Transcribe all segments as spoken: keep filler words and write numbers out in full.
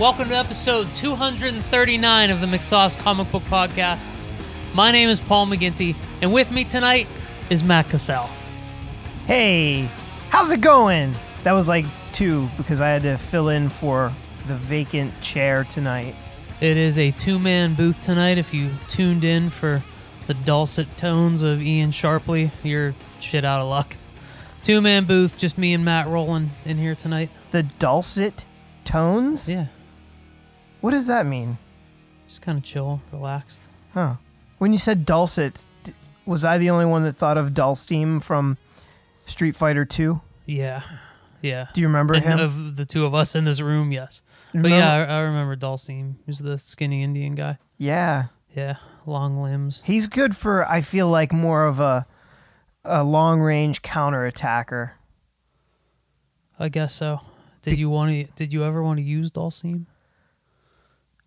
Welcome to episode two thirty-nine of the McSauce Comic Book Podcast. My name is Paul McGinty, and with me tonight is Matt Cassell. Hey, how's it going? That was like two, because I had to fill in for the vacant chair tonight. It is a two-man booth tonight. If you tuned in for the dulcet tones of Ian Sharply, you're shit out of luck. Two-man booth, just me and Matt rolling in here tonight. The dulcet tones? Yeah. What does that mean? Just kind of chill, relaxed. Huh. When you said dulcet, was I the only one that thought of Dulsteam from Street Fighter two? Yeah. Yeah. Do you remember and him? Of the two of us in this room, yes. But remember? yeah, I, I remember Dulcet. He's the skinny Indian guy. Yeah. Yeah, long limbs. He's good for, I feel like, more of a a long-range counter-attacker. I guess so. Did Be- you want to? Did you ever want to use Dulcet?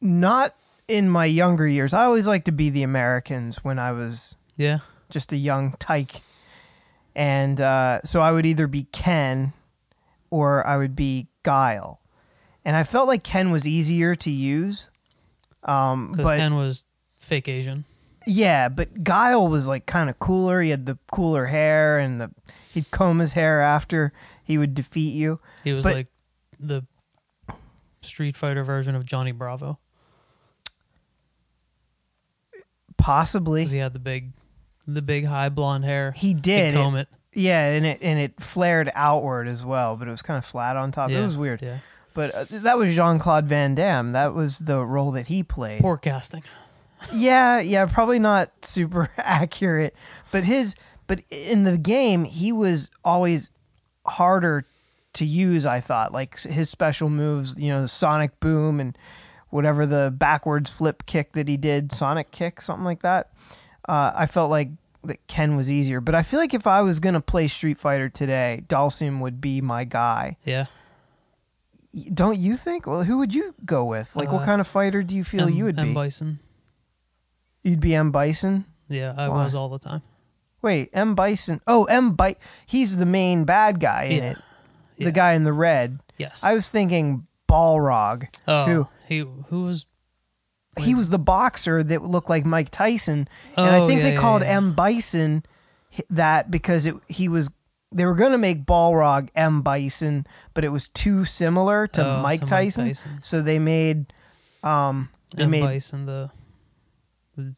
Not in my younger years. I always liked to be the Americans when I was yeah just a young tyke. And uh, so I would either be Ken or I would be Guile. And I felt like Ken was easier to use. Because um, Ken was fake Asian. Yeah, but Guile was like kind of cooler. He had the cooler hair, and the he'd comb his hair after he would defeat you. He was but, like the Street Fighter version of Johnny Bravo. Possibly. Because he had the big, the big high blonde hair. He did. He'd comb it. it. Yeah, and it and it flared outward as well, but it was kind of flat on top. Yeah, it was weird. Yeah. But uh, that was Jean-Claude Van Damme. That was the role that he played. Poor casting. yeah, yeah, probably not super accurate. But his, but in the game, he was always harder to use, I thought. Like his special moves, you know, the Sonic Boom and whatever the backwards flip kick that he did, Sonic Kick, something like that. Uh, I felt like that Ken was easier. But I feel like if I was going to play Street Fighter today, Dulcet would be my guy. Yeah. Don't you think? Well, who would you go with? Like, uh, what kind of fighter do you feel M, you would be? M. Bison. You'd be M. Bison? Yeah, I Why? was all the time. Wait, M. Bison. Oh, M. Bison. He's the main bad guy in yeah. it. The yeah. guy in the red. Yes. I was thinking Balrog. Oh, who, he, who was... When? He was the boxer that looked like Mike Tyson. Oh, and I think yeah, they yeah, called yeah. M. Bison that because it, he was... They were going to make Balrog M. Bison, but it was too similar to, oh, Mike, to Tyson, Mike Tyson. So they made... Um, they M. Made, Bison, the, the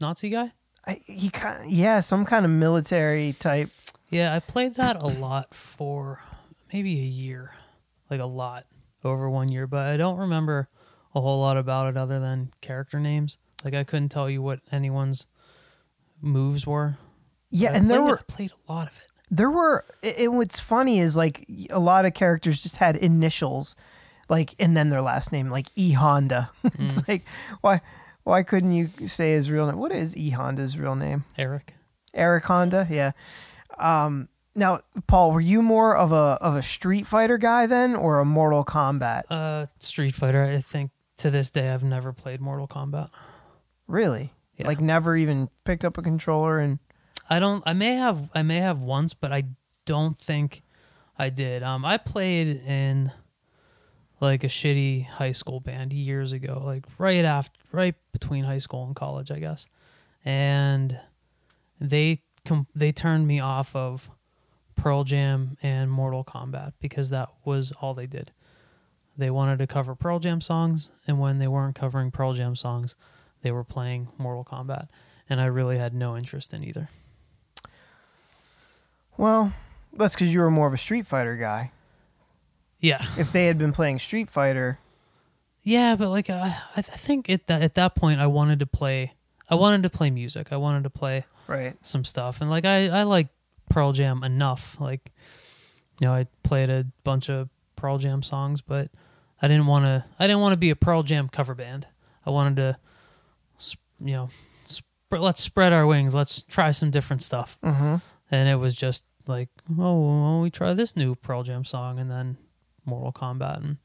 Nazi guy? I, he kind Yeah, some kind of military type. Yeah, I played that a lot for maybe a year. Like a lot. Over one year. But I don't remember a whole lot about it other than character names. Like I couldn't tell you what anyone's moves were. Yeah, and there were... It, I played a lot of it. There were, and what's funny is like a lot of characters just had initials, like, and then their last name, like E. Honda. It's mm. like, why why couldn't you say his real name? What is E. Honda's real name? Eric. Eric Honda, yeah. Um, now, Paul, were you more of a of a Street Fighter guy then, or a Mortal Kombat? Uh, Street Fighter. I think to this day I've never played Mortal Kombat. Really? Yeah. Like never even picked up a controller and... I don't. I may have. I may have once, but I don't think I did. Um, I played in like a shitty high school band years ago, like right after, right between high school and college, I guess. And they com- they turned me off of Pearl Jam and Mortal Kombat because that was all they did. They wanted to cover Pearl Jam songs, and when they weren't covering Pearl Jam songs, they were playing Mortal Kombat, and I really had no interest in either. Well, that's because you were more of a Street Fighter guy. Yeah. If they had been playing Street Fighter. Yeah, but like I, I think at that at that point I wanted to play. I wanted to play music. I wanted to play right. some stuff, and like I, I liked Pearl Jam enough. Like, you know, I played a bunch of Pearl Jam songs, but I didn't want to. I didn't want to be a Pearl Jam cover band. I wanted to, you know, sp- let's spread our wings. Let's try some different stuff. Mm-hmm. And it was just like, oh, well, we try this new Pearl Jam song and then Mortal Kombat. And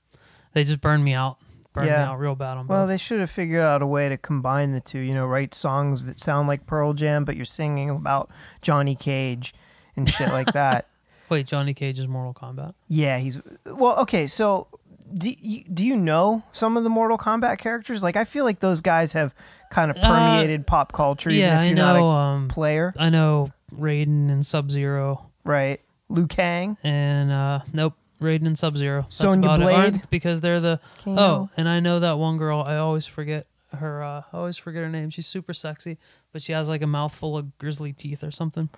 they just burned me out. Burned yeah. me out real bad on both. Well, they should have figured out a way to combine the two. You know, write songs that sound like Pearl Jam, but you're singing about Johnny Cage and shit like that. Wait, Johnny Cage is Mortal Kombat? Yeah, he's... Well, okay, so do you, do you know some of the Mortal Kombat characters? Like, I feel like those guys have kind of permeated uh, pop culture. Yeah, even if you're I know. Not a um, player, I know Raiden and Sub-Zero. Right, Liu Kang and uh, nope, Raiden and Sub-Zero. Sonya Blade, because they're the Kano. Oh, and I know that one girl. I always forget her. Uh, I always forget her name. She's super sexy, but she has like a mouthful of grizzly teeth or something.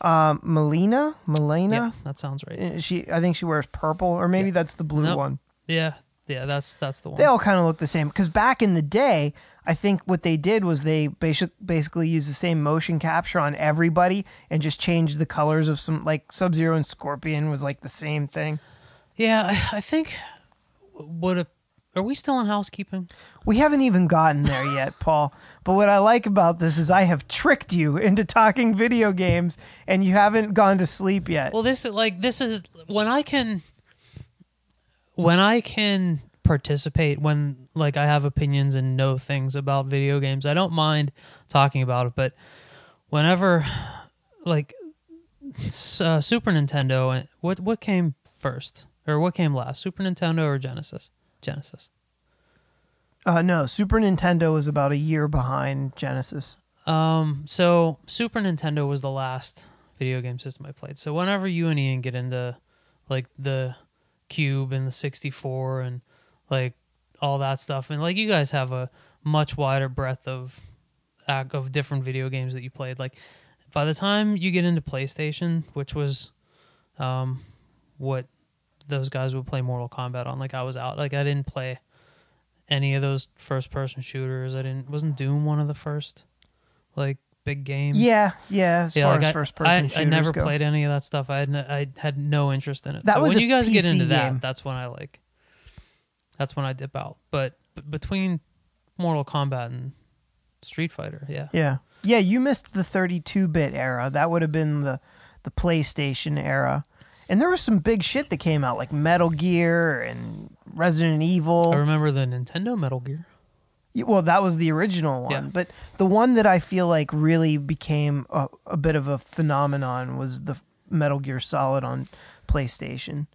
Um, Melina, Melina. Yeah, that sounds right. She, I think she wears purple, or maybe yeah. that's the blue nope. one. Yeah, yeah, that's that's the one. They all kind of look the same, because back in the day, I think what they did was they basi- basically used the same motion capture on everybody and just changed the colors of some, like Sub-Zero and Scorpion was like the same thing. Yeah, I, I think. What a, are we still in housekeeping? We haven't even gotten there yet, Paul. But what I like about this is I have tricked you into talking video games, and you haven't gone to sleep yet. Well, this is like this is when I can. When I can participate, when like I have opinions and know things about video games, I don't mind talking about it. But whenever, like, uh, Super Nintendo, what what came first or what came last, Super Nintendo or Genesis? Genesis. Uh, no, Super Nintendo was about a year behind Genesis. Um, so Super Nintendo was the last video game system I played. So whenever you and Ian get into like the Cube and the sixty-four and like all that stuff, and like you guys have a much wider breadth of of different video games that you played, like by the time you get into PlayStation, which was um what those guys would play Mortal Kombat on, like I was out, like I didn't play any of those first person shooters. I didn't wasn't Doom one of the first like big games? Yeah, yeah. As yeah, far like as I, first person I, shooters I never go. Played any of that stuff. I had no, I had no interest in it. That so was when you guys P C get into that, game. That's when I like. That's when I dip out. But b- between Mortal Kombat and Street Fighter, yeah, yeah, yeah. You missed the thirty-two bit era. That would have been the the PlayStation era. And there was some big shit that came out, like Metal Gear and Resident Evil. I remember the Nintendo Metal Gear. Well, that was the original one, yeah. But the one that I feel like really became a, a bit of a phenomenon was the Metal Gear Solid on PlayStation.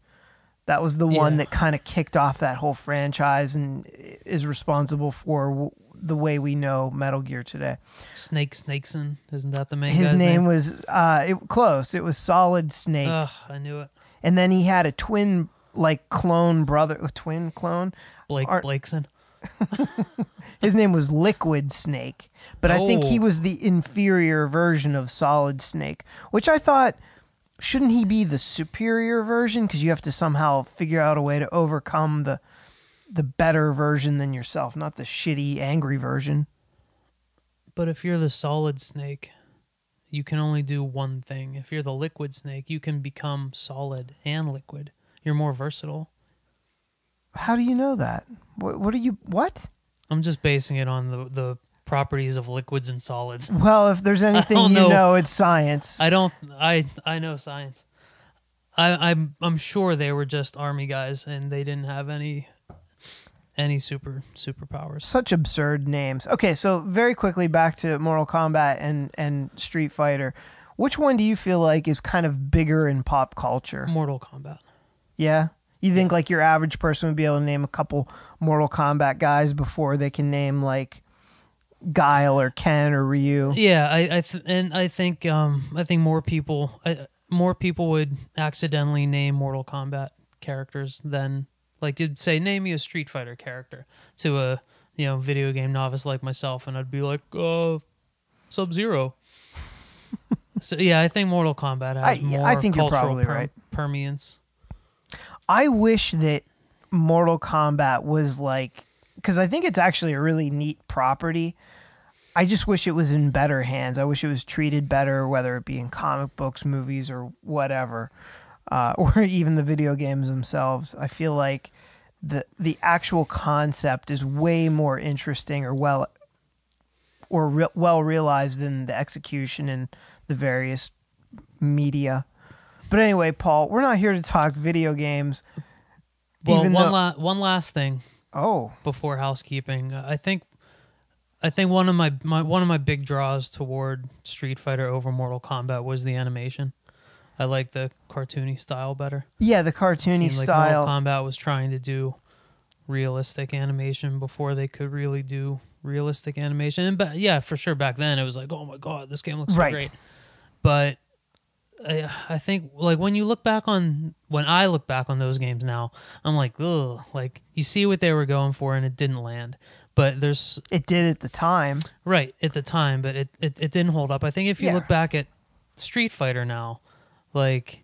That was the yeah. one that kind of kicked off that whole franchise and is responsible for w- the way we know Metal Gear today. Snake Snakeson, isn't that the main His guy's name? His name was, uh, it, close, it was Solid Snake. Ugh, I knew it. And then he had a twin, like, clone brother, a twin clone? Blake Ar- Blakeson. His name was Liquid Snake, but oh. I think he was the inferior version of Solid Snake, which I thought, shouldn't he be the superior version? Because you have to somehow figure out a way to overcome the the better version than yourself, not the shitty, angry version. But if you're the Solid Snake, you can only do one thing. If you're the Liquid Snake, you can become solid and liquid. You're more versatile. How do you know that? What, what are you... What? I'm just basing it on the, the properties of liquids and solids. Well, if there's anything you know. know, it's science. I don't... I I know science. I, I'm, I'm sure they were just army guys, and they didn't have any any super superpowers. Such absurd names. Okay, so very quickly back to Mortal Kombat and, and Street Fighter. Which one do you feel like is kind of bigger in pop culture? Mortal Kombat. Yeah? You think like your average person would be able to name a couple Mortal Kombat guys before they can name like Guile or Ken or Ryu? Yeah, I, I th- and I think um, I think more people I, more people would accidentally name Mortal Kombat characters than like you'd say name me a Street Fighter character to a you know video game novice like myself, and I'd be like uh, Sub-Zero. So yeah, I think Mortal Kombat has I, more I think cultural you're probably per- right. permeance. I wish that Mortal Kombat was like, because I think it's actually a really neat property. I just wish it was in better hands. I wish it was treated better, whether it be in comic books, movies, or whatever, uh, or even the video games themselves. I feel like the the actual concept is way more interesting or well or re- well realized than the execution in the various media. But anyway, Paul, we're not here to talk video games. Well, one, though- la- one last thing. Oh, before housekeeping, I think, I think one of my, my one of my big draws toward Street Fighter over Mortal Kombat was the animation. I like the cartoony style better. Yeah, the cartoony style. Like Mortal Kombat was trying to do realistic animation before they could really do realistic animation. And but yeah, for sure, back then it was like, oh my god, this game looks so right. great. But I, I think like when you look back on when I look back on those games now, I'm like, ugh, like you see what they were going for and it didn't land. But there's it did at the time, right? At the time, but it it, it didn't hold up. I think if you yeah. look back at Street Fighter now, like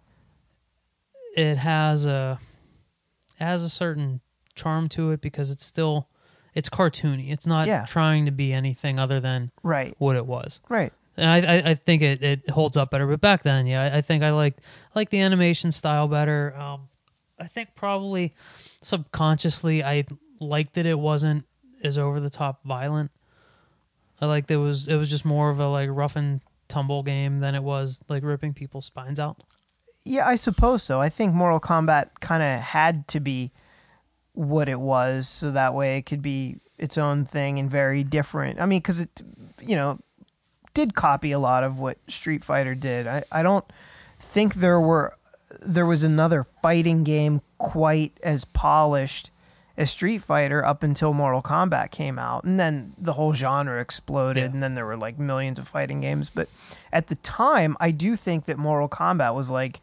it has a it has a certain charm to it because it's still it's cartoony. It's not yeah. trying to be anything other than right. what it was, right? And I I, I think it, it holds up better. But back then, yeah, I, I think I liked I liked the animation style better. Um, I think probably subconsciously I liked that it wasn't as over the top violent. I like that it was it was just more of a like rough and tumble game than it was like ripping people's spines out. Yeah, I suppose so. I think Mortal Kombat kind of had to be what it was so that way it could be its own thing and very different. I mean, because it, you know, did copy a lot of what Street Fighter did. I, I don't think there were there was another fighting game quite as polished as Street Fighter up until Mortal Kombat came out, and then the whole genre exploded, yeah. and then there were like millions of fighting games. But at the time, I do think that Mortal Kombat was like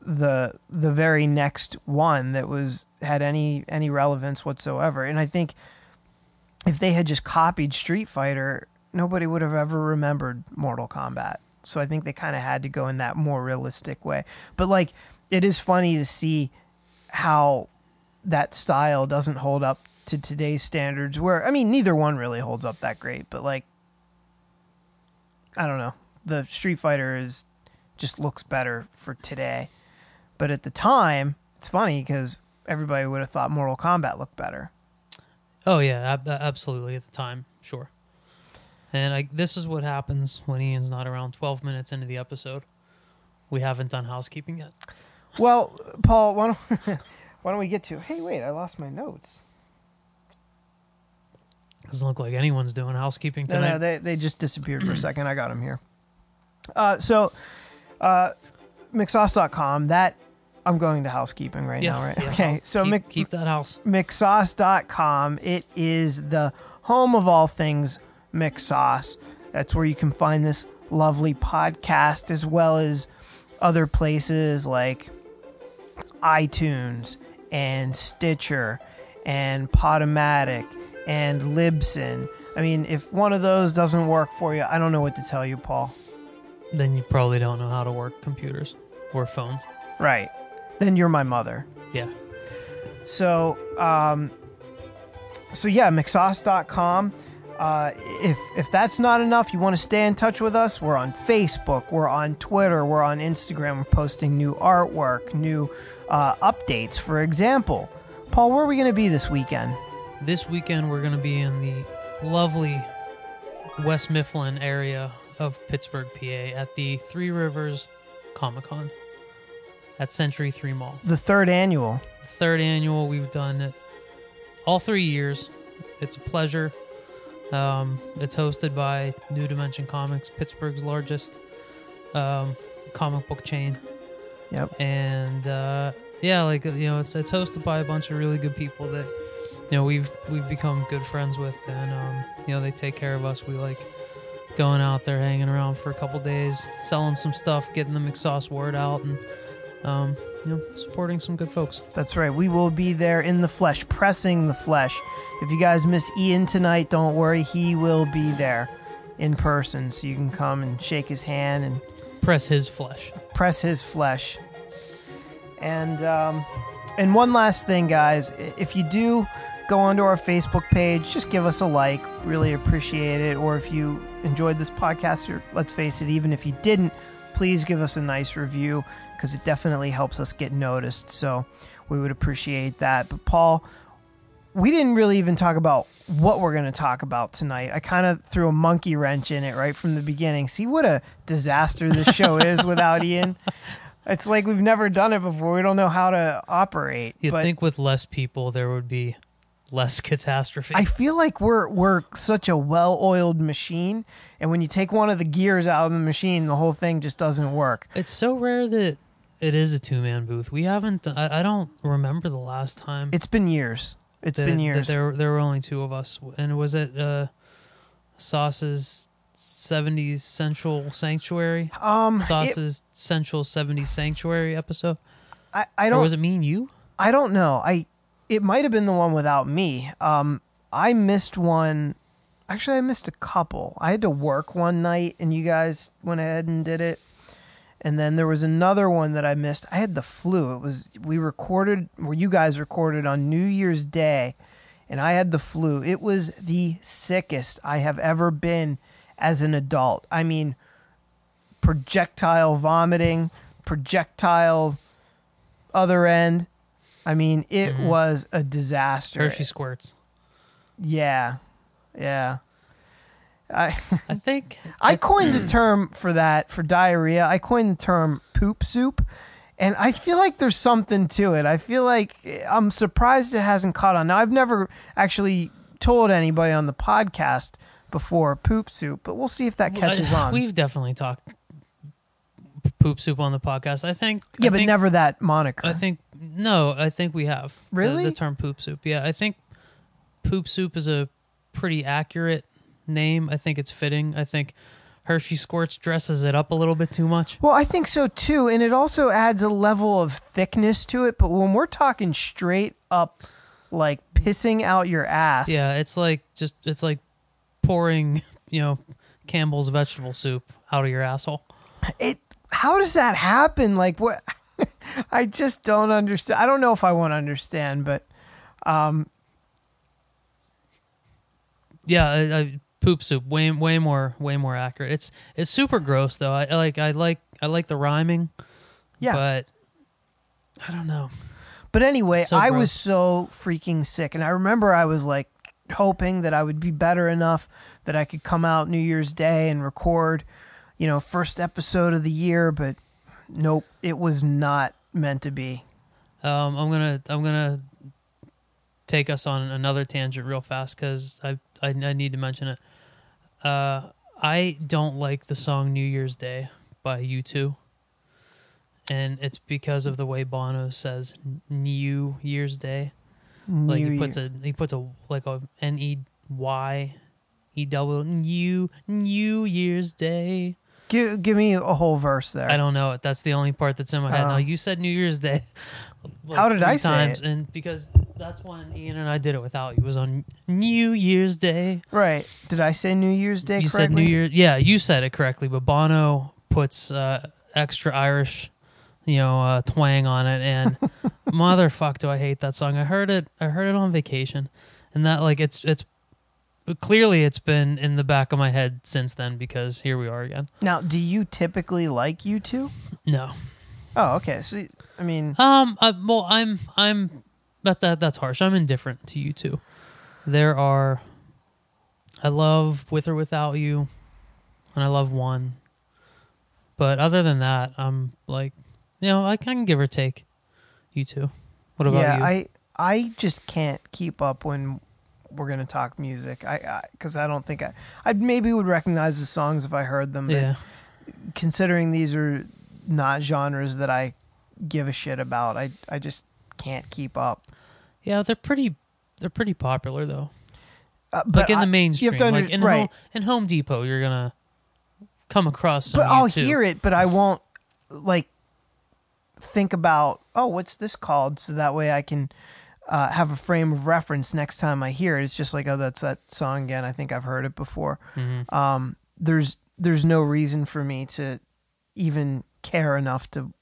the the very next one that was had any any relevance whatsoever. And I think if they had just copied Street Fighter, nobody would have ever remembered Mortal Kombat. So I think they kind of had to go in that more realistic way. But like, it is funny to see how that style doesn't hold up to today's standards, where, I mean, neither one really holds up that great, but like, I don't know, the Street Fighter is just looks better for today. But at the time, it's funny because everybody would have thought Mortal Kombat looked better. Oh yeah, ab- absolutely at the time, sure. And I, this is what happens when Ian's not around. twelve minutes into the episode, we haven't done housekeeping yet. Well, Paul, why don't Why don't we get to... Hey, wait, I lost my notes. Doesn't look like anyone's doing housekeeping tonight. No, no, they, they just disappeared for a second. I got them here. Uh, so, uh, mc sauce dot com, that... I'm going to housekeeping right yeah, now, right? Yeah, okay, house. so... Keep, Mc, keep that house. mc sauce dot com, it is the home of all things McSauce. That's where you can find this lovely podcast, as well as other places like iTunes and Stitcher and Podomatic and Libsyn. I mean, if one of those doesn't work for you, I don't know what to tell you, Paul. Then you probably don't know how to work computers or phones. Right. Then you're my mother. Yeah. So, um, so yeah, mc sauce dot com. Uh, if if that's not enough, you want to stay in touch with us, we're on Facebook, we're on Twitter, we're on Instagram, we're posting new artwork, new uh, updates. For example, Paul, where are we going to be this weekend? This weekend, we're going to be in the lovely West Mifflin area of Pittsburgh, P A, at the Three Rivers Comic Con at Century three Mall. The third annual. The third annual. We've done it all three years. It's a pleasure. Um, it's hosted by New Dimension Comics, Pittsburgh's largest um, comic book chain. Yep. And uh, yeah, like you know, it's it's hosted by a bunch of really good people that you know we've we've become good friends with, and um, you know they take care of us. We like going out there, hanging around for a couple days, selling some stuff, getting the McSauce word out, and um, you know supporting some good folks. That's right. We will be there in the flesh, pressing the flesh. If you guys miss Ian tonight, don't worry. He will be there in person, so you can come and shake his hand and... Press his flesh. Press his flesh. And um, and one last thing, guys. If you do go onto our Facebook page, just give us a like. Really appreciate it. Or if you enjoyed this podcast, or let's face it, even if you didn't, please give us a nice review, because it definitely helps us get noticed. So we would appreciate that. But Paul... we didn't really even talk about what we're going to talk about tonight. I kind of threw a monkey wrench in it right from the beginning. See what a disaster this show is without Ian. It's like we've never done it before. We don't know how to operate. You'd but think with less people there would be less catastrophe. I feel like we're we're such a well-oiled machine, and when you take one of the gears out of the machine, the whole thing just doesn't work. It's so rare that it is a two-man booth. We haven't. I, I don't remember the last time. It's been years. It's that, been years. That there there were only two of us, and was it uh, Sauce's seventies Central Sanctuary? Um, Sauce's it, Central seventies Sanctuary episode. I I don't. Or was it me and you? I don't know. I. It might have been the one without me. Um, I missed one. Actually, I missed a couple. I had to work one night, and you guys went ahead and did it. And then there was another one that I missed. I had the flu. It was we recorded, or you guys recorded on New Year's Day, and I had the flu. It was the sickest I have ever been as an adult. I mean, projectile vomiting, projectile other end. I mean, it mm-hmm. was a disaster. Hershey squirts. Yeah, yeah. I I think I coined the term for that for diarrhea. I coined the term poop soup, and I feel like there's something to it. I feel like I'm surprised it hasn't caught on. Now, I've never actually told anybody on the podcast before poop soup, but we'll see if that catches well, I, on. We've definitely talked poop soup on the podcast. I think yeah, I but think, never that moniker. I think. No, I think we have. Really? The, the term poop soup. Yeah, I think poop soup is a pretty accurate name. I think it's fitting. I think Hershey Squirts dresses it up a little bit too much. Well, I think so too, and it also adds a level of thickness to it, but when we're talking straight up like pissing out your ass. Yeah, it's like just it's like pouring, you know, Campbell's vegetable soup out of your asshole. It how does that happen? Like what I just don't understand. I don't know if I want to understand, but um, yeah, I, I, poop soup way way more way more accurate. It's it's super gross though. I, I like I like I like the rhyming. Yeah, but I don't know. But anyway, so I gross. was so freaking sick, and I remember I was like hoping that I would be better enough that I could come out New Year's Day and record, you know, first episode of the year, but. Nope, it was not meant to be. Um, I'm gonna I'm gonna take us on another tangent real fast because I, I I need to mention it. Uh, I don't like the song New Year's Day by U two, and it's because of the way Bono says New Year's Day. New like he puts year. a he puts a like a N E Y E double New New Year's Day. Give, give me a whole verse there. I don't know it. That's the only part that's in my head. Uh, now, you said New Year's Day. Like how did I times, say it? And because that's when Ian and I did it without you. It was on New Year's Day. Right. Did I say New Year's Day you correctly? You said New Year's... Yeah, you said it correctly, but Bono puts uh, extra Irish, you know, uh, twang on it, and motherfuck, do I hate that song. I heard it I heard it on vacation, and that, like, it's it's... Clearly, it's been in the back of my head since then because here we are again. Now, do you typically like U two? No. Oh, okay. So, I mean, um, I, well, I'm, I'm, that, that that's harsh. I'm indifferent to U two. There are, I love With or Without You, and I love One. But other than that, I'm like, you know, I can give or take U two. What about yeah, you? Yeah, I, I just can't keep up when. We're gonna talk music, I because I, I don't think I, I maybe would recognize the songs if I heard them. But yeah. Considering these are not genres that I give a shit about, I I just can't keep up. Yeah, they're pretty they're pretty popular though. Uh, but like in I, the mainstream, you have to under, like in right. Home, in Home Depot, you're gonna come across. Some but I'll YouTube. Hear it, but I won't like think about oh, what's this called? So that way I can. Uh, have a frame of reference next time I hear it. It's just like, oh, that's that song again. I think I've heard it before. Mm-hmm. Um, there's there's no reason for me to even care enough to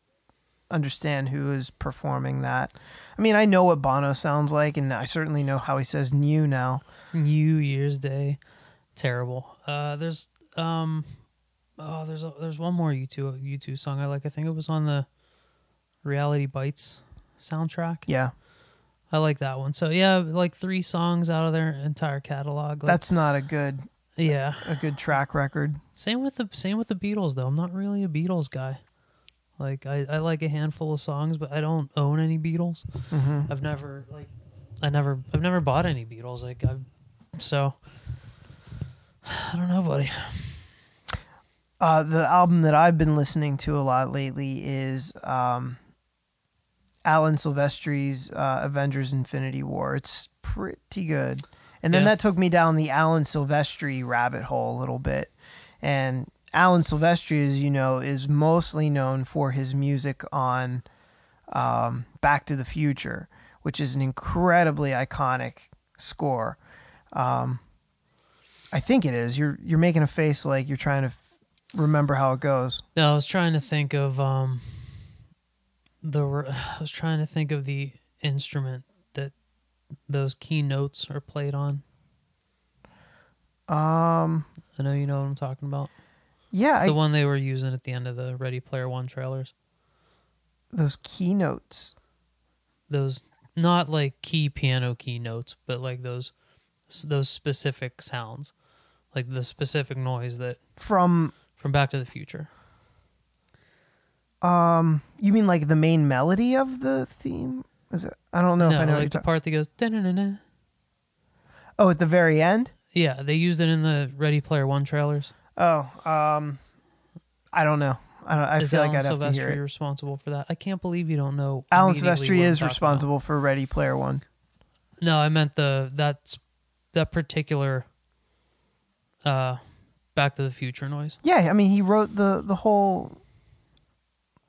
understand who is performing that. I mean, I know what Bono sounds like, and I certainly know how he says "new" now. New Year's Day, terrible. Uh, there's um, oh, there's a, there's one more U two U two song I like. I think it was on the Reality Bites soundtrack. Yeah. I like that one. So yeah, like three songs out of their entire catalog. Like, that's not a good, yeah, a, a good track record. Same with the same with the Beatles though. I'm not really a Beatles guy. Like I, I like a handful of songs, but I don't own any Beatles. Mm-hmm. I've never like I never, I've never bought any Beatles. Like, I've, so I don't know, buddy. Uh, the album that I've been listening to a lot lately is um, Alan Silvestri's uh, Avengers: Infinity War. It's pretty good. And then yeah. that took me down the Alan Silvestri rabbit hole a little bit. And Alan Silvestri, as you know, is mostly known for his music on um, Back to the Future, which is an incredibly iconic score. Um, I think it is. You're you're making a face like you're trying to f- remember how it goes. No, I was trying to think of um, the. I was trying to think of the instrument that those key notes are played on. Um, I know you know what I'm talking about. Yeah, it's I, the one they were using at the end of the Ready Player One trailers. Those key notes. Those not like key piano key notes, but like those those specific sounds, like the specific noise that from from Back to the Future. Um, you mean like the main melody of the theme? Is it? I don't know no, if I know like what you're the ta- part that goes da-na-na-na. Oh, at the very end. Yeah, they used it in the Ready Player One trailers. Oh, um, I don't know. I don't. I is feel Alan like I'd Silvestri have to hear it. Responsible for that? I can't believe you don't know. Alan Silvestri is responsible about. for Ready Player One. No, I meant the that's that particular uh, Back to the Future noise. Yeah, I mean he wrote the the whole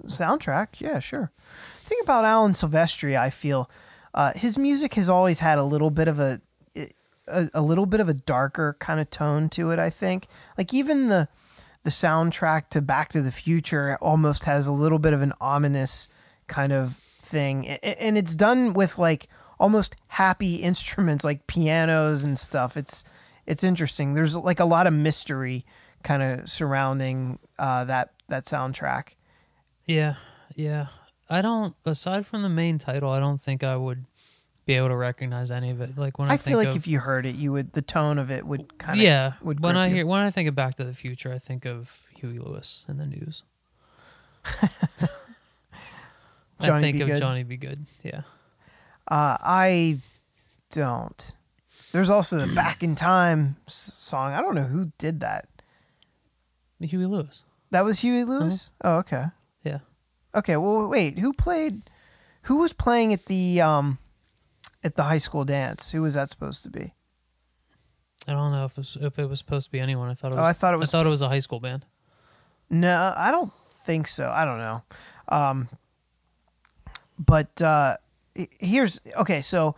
soundtrack. Yeah, sure. The thing about Alan Silvestri, I feel uh, his music has always had a little bit of a. A, a little bit of a darker kind of tone to it, I think. Like even the the soundtrack to Back to the Future almost has a little bit of an ominous kind of thing, and it's done with like almost happy instruments like pianos and stuff. It's it's interesting. There's like a lot of mystery kind of surrounding uh, that that soundtrack. Yeah, yeah. I don't. Aside from the main title, I don't think I would be able to recognize any of it. Like when I, I feel think like of, if you heard it, you would the tone of it would kind of yeah. Would when I hear you. when I think of Back to the Future, I think of Huey Lewis and the News. I think of Johnny B. Good. Yeah, uh, I don't. There's also the Back in Time song. I don't know who did that. Huey Lewis. That was Huey Lewis. Mm-hmm. Oh, okay. Yeah. Okay. Well, wait. Who played? Who was playing at the? Um, At the high school dance, who was that supposed to be? I don't know if it was, if it was supposed to be anyone. I thought it was. Oh, I thought it was. I thought it was a high school band. No, I don't think so. I don't know. Um, but uh, here's okay. So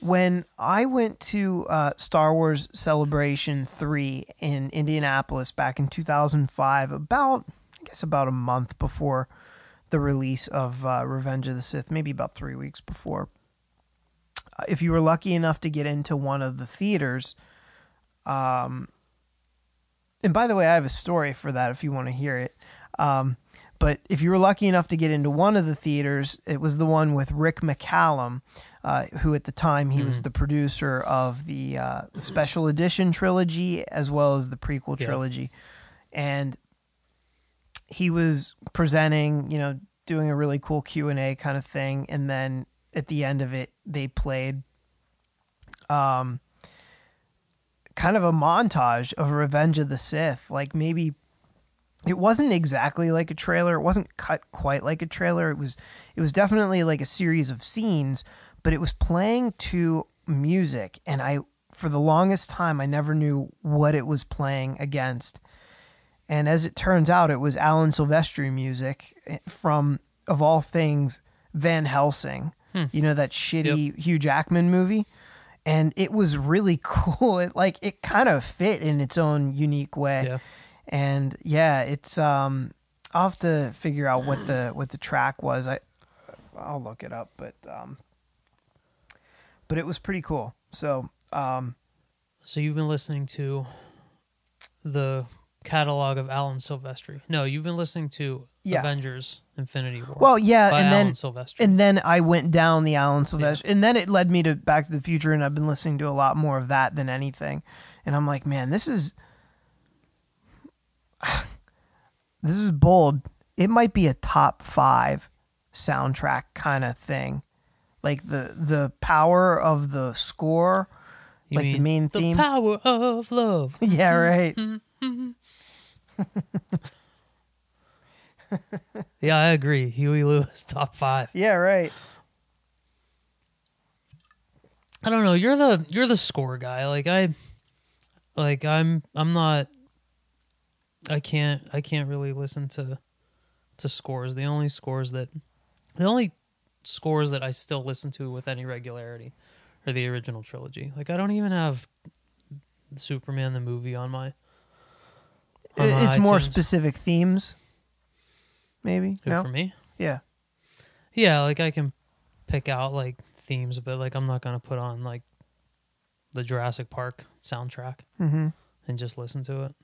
when I went to uh, Star Wars Celebration three in Indianapolis back in two thousand five, about I guess about a month before the release of uh, Revenge of the Sith, maybe about three weeks before. If you were lucky enough to get into one of the theaters, um, and by the way, I have a story for that if you want to hear it. Um, but if you were lucky enough to get into one of the theaters, it was the one with Rick McCallum, uh, who at the time he mm. was the producer of the uh, special edition trilogy as well as the prequel yeah. trilogy. And he was presenting, you know, doing a really cool Q and A kind of thing. And then at the end of it, they played um, kind of a montage of Revenge of the Sith. Like maybe it wasn't exactly like a trailer. It wasn't cut quite like a trailer. It was it was definitely like a series of scenes, but it was playing to music. And I, for the longest time, I never knew what it was playing against. And as it turns out, it was Alan Silvestri music from, of all things, Van Helsing. Hmm. You know, that shitty yep. Hugh Jackman movie. And it was really cool. It like it kind of fit in its own unique way. Yeah. And yeah, it's um I'll have to figure out what the what the track was. I I'll look it up, but um but it was pretty cool. So um So you've been listening to the catalog of Alan Silvestri. No, you've been listening to yeah. Avengers Infinity War. Well, yeah, by and Alan then Silvestri. And then I went down the Alan Silvestri, yeah. and then it led me to Back to the Future, and I've been listening to a lot more of that than anything. And I'm like, man, this is this is bold. It might be a top five soundtrack kind of thing. like the the power of the score, you like mean the main the theme. The power of love. Yeah, right. Yeah, I agree. Huey Lewis, top five. Yeah, right. I don't know. You're the you're the score guy. Like I, like I'm I'm not. I can't I can't really listen to to scores. The only scores that the only scores that I still listen to with any regularity are the original trilogy. Like I don't even have Superman the movie on my. On my it's iTunes. More specific themes. Maybe Good no? for me. Yeah, yeah. Like I can pick out like themes, but like I'm not gonna put on like the Jurassic Park soundtrack mm-hmm. and just listen to it.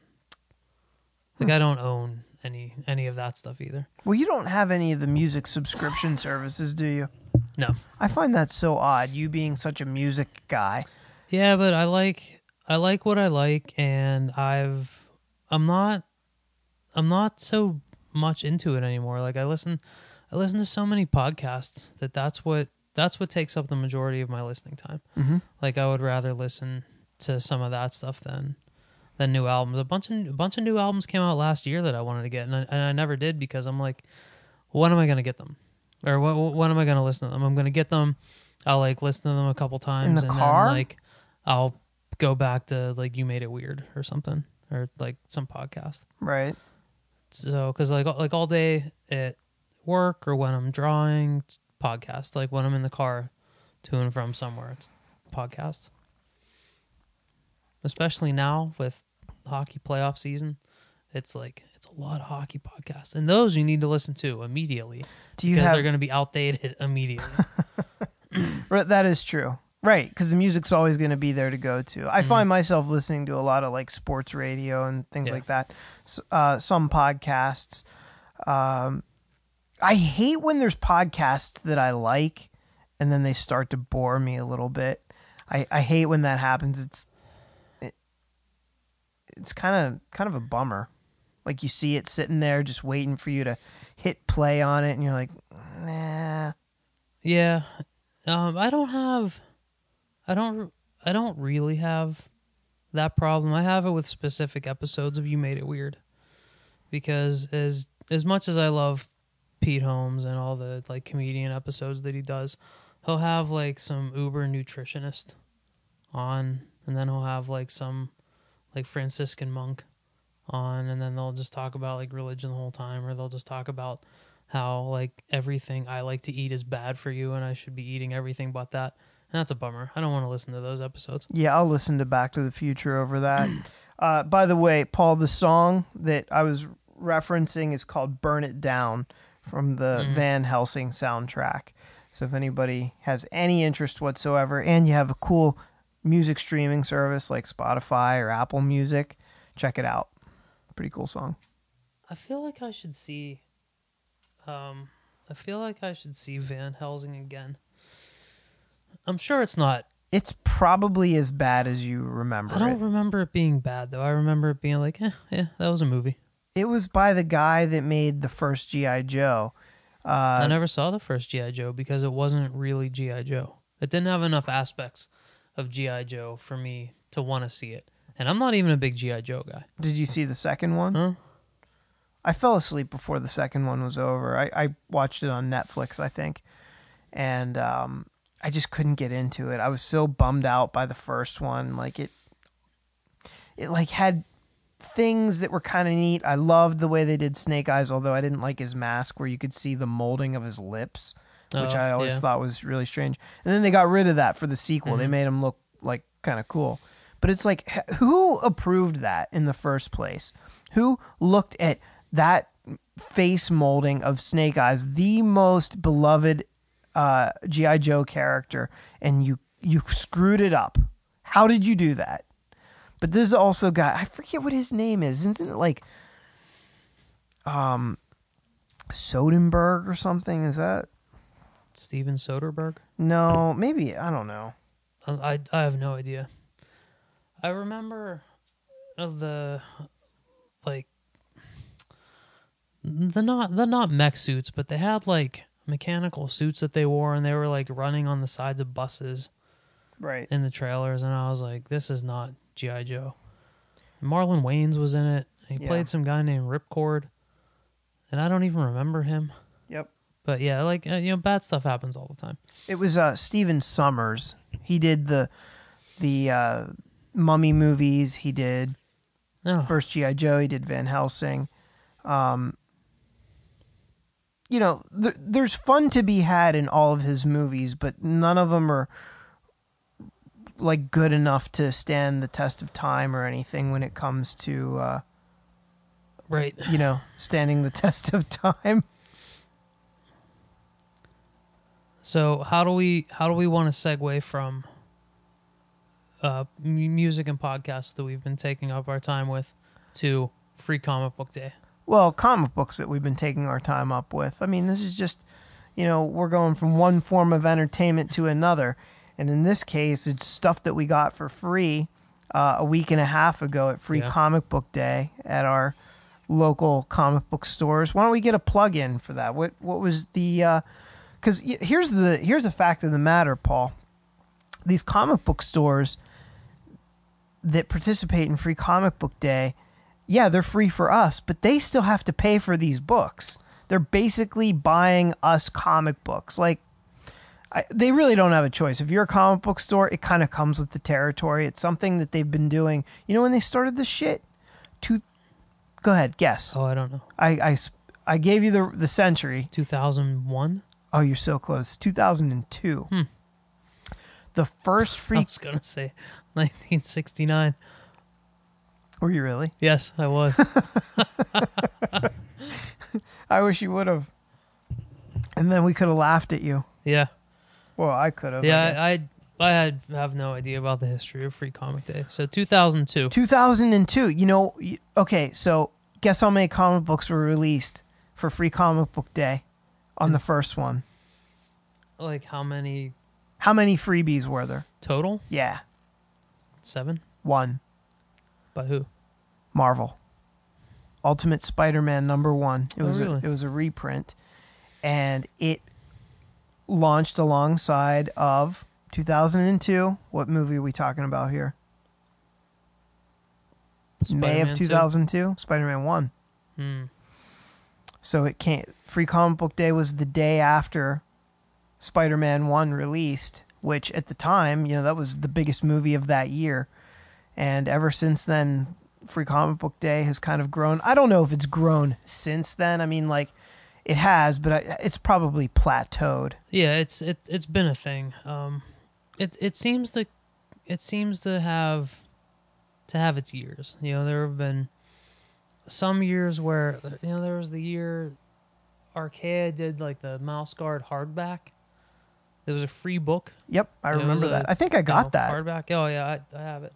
Like hmm. I don't own any any of that stuff either. Well, you don't have any of the music subscription services, do you? No. I find that so odd. You being such a music guy. Yeah, but I like I like what I like, and I've I'm not I'm not so. much into it anymore. Like I listen I listen to so many podcasts that that's what that's what takes up the majority of my listening time. Mm-hmm. Like I would rather listen to some of that stuff than than new albums. A bunch of a bunch of new albums came out last year that I wanted to get, and I, and I never did because I'm like, when am I going to get them? Or what when am I going to listen to them? I'm going to get them. I'll like listen to them a couple times in the and car? Then like I'll go back to like You Made It Weird or something, or like some podcast. Right. So, because like like all day at work or when I'm drawing, it's podcast. Like when I'm in the car to and from somewhere, it's podcast. Especially now with hockey playoff season, it's like it's a lot of hockey podcasts, and those you need to listen to immediately Do you because have... they're going to be outdated immediately. That is true, right? Because the music's always going to be there to go to. I mm-hmm. find myself listening to a lot of like sports radio and things yeah. like that. Uh, some podcasts. Um, I hate when there's podcasts that I like and then they start to bore me a little bit. I, I hate when that happens. It's it, it's kind of kind of a bummer. Like you see it sitting there just waiting for you to hit play on it, and you're like, nah. Yeah. Um, I don't have. I don't I don't really have that problem. I have it with specific episodes of You Made It Weird. Because as as much as I love Pete Holmes and all the like comedian episodes that he does, he'll have like some uber nutritionist on, and then he'll have like some like Franciscan monk on, and then they'll just talk about like religion the whole time, or they'll just talk about how like everything I like to eat is bad for you and I should be eating everything but that. And that's a bummer. I don't want to listen to those episodes. Yeah, I'll listen to Back to the Future over that. uh, by the way, Paul, the song that I was referencing is called Burn It Down from the mm-hmm. Van Helsing soundtrack. So if anybody has any interest whatsoever, and you have a cool music streaming service like Spotify or Apple Music, check it out. Pretty cool song. I feel like I should see... Um, I feel like I should see Van Helsing again. I'm sure it's not. It's probably as bad as you remember. I don't it. remember it being bad, though. I remember it being like, eh, yeah, that was a movie. It was by the guy that made the first G I Joe. Uh, I never saw the first G I Joe because it wasn't really G I Joe. It didn't have enough aspects of G I Joe for me to want to see it. And I'm not even a big G I Joe guy. Did you see the second one? Huh? I fell asleep before the second one was over. I, I watched it on Netflix, I think. And, um... I just couldn't get into it. I was so bummed out by the first one. Like it, it like had things that were kind of neat. I loved the way they did Snake Eyes, although I didn't like his mask, where you could see the molding of his lips, which oh, I always yeah. thought was really strange. And then they got rid of that for the sequel. Mm-hmm. They made him look like kind of cool, but it's like, who approved that in the first place? Who looked at that face molding of Snake Eyes, the most beloved Uh, G I Joe character, and you you screwed it up? How did you do that? But this also got, I forget what his name is. Isn't it like um Soderbergh or something? Is that Steven Soderbergh? No, maybe, I don't know. I I have no idea. I remember of the like the not the not mech suits, but they had like mechanical suits that they wore, and they were like running on the sides of buses, right, in the trailers. And I was like, this is not G I. Joe. Marlon Wayans was in it. He yeah. played some guy named Ripcord, and I don't even remember him. Yep. But yeah, like, you know, bad stuff happens all the time. It was uh, Stephen Sommers. He did the the uh, Mummy movies. He did oh. first G I. Joe. He did Van Helsing. Um, you know, th- there's fun to be had in all of his movies, but none of them are like good enough to stand the test of time or anything when it comes to, uh, right, you know, standing the test of time. So how do we how do we want to segue from uh, music and podcasts that we've been taking up our time with to Free Comic Book Day? Well, comic books that we've been taking our time up with. I mean, this is just, you know, we're going from one form of entertainment to another. And in this case, it's stuff that we got for free uh, a week and a half ago at Free yeah. Comic Book Day at our local comic book stores. Why don't we get a plug-in for that? What, what was the... Uh, Because here's the here's the fact of the matter, Paul. These comic book stores that participate in Free Comic Book Day, yeah, they're free for us, but they still have to pay for these books. They're basically buying us comic books. Like, I, they really don't have a choice. If you're a comic book store, it kind of comes with the territory. It's something that they've been doing. You know, when they started this shit? Two, go ahead, guess. Oh, I don't know. I, I, I gave you the the century. two thousand one? Oh, you're so close. two thousand two. Hmm. The first free... I was going to say nineteen sixty-nine. Were you really? Yes, I was. I wish you would have. And then we could have laughed at you. Yeah. Well, I could have. Yeah, I I, I had, have no idea about the history of Free Comic Day. So two thousand two. two thousand two. You know, okay, so guess how many comic books were released for Free Comic Book Day? On the first one. Like how many? How many freebies were there? Total? Yeah. Seven? One. By who? Marvel. Ultimate Spider-Man number one. It oh, was really? a, it was a reprint. And it launched alongside of two thousand two. What movie are we talking about here? Spider-Man May of two thousand two? Spider-Man one. Hmm. So it can't. Free Comic Book Day was the day after Spider-Man one released, which at the time, you know, that was the biggest movie of that year. And ever since then, Free Comic Book Day has kind of grown. I don't know if it's grown since then. I mean, like, it has, but I, it's probably plateaued. Yeah, it's it, it's been a thing. Um, it it seems to it seems to have to have its years. You know, there have been some years where, you know, there was the year Archaea did like the Mouse Guard hardback. There was a free book. Yep, I remember that. A, I think I got you know, that hardback. Oh yeah, I, I have it.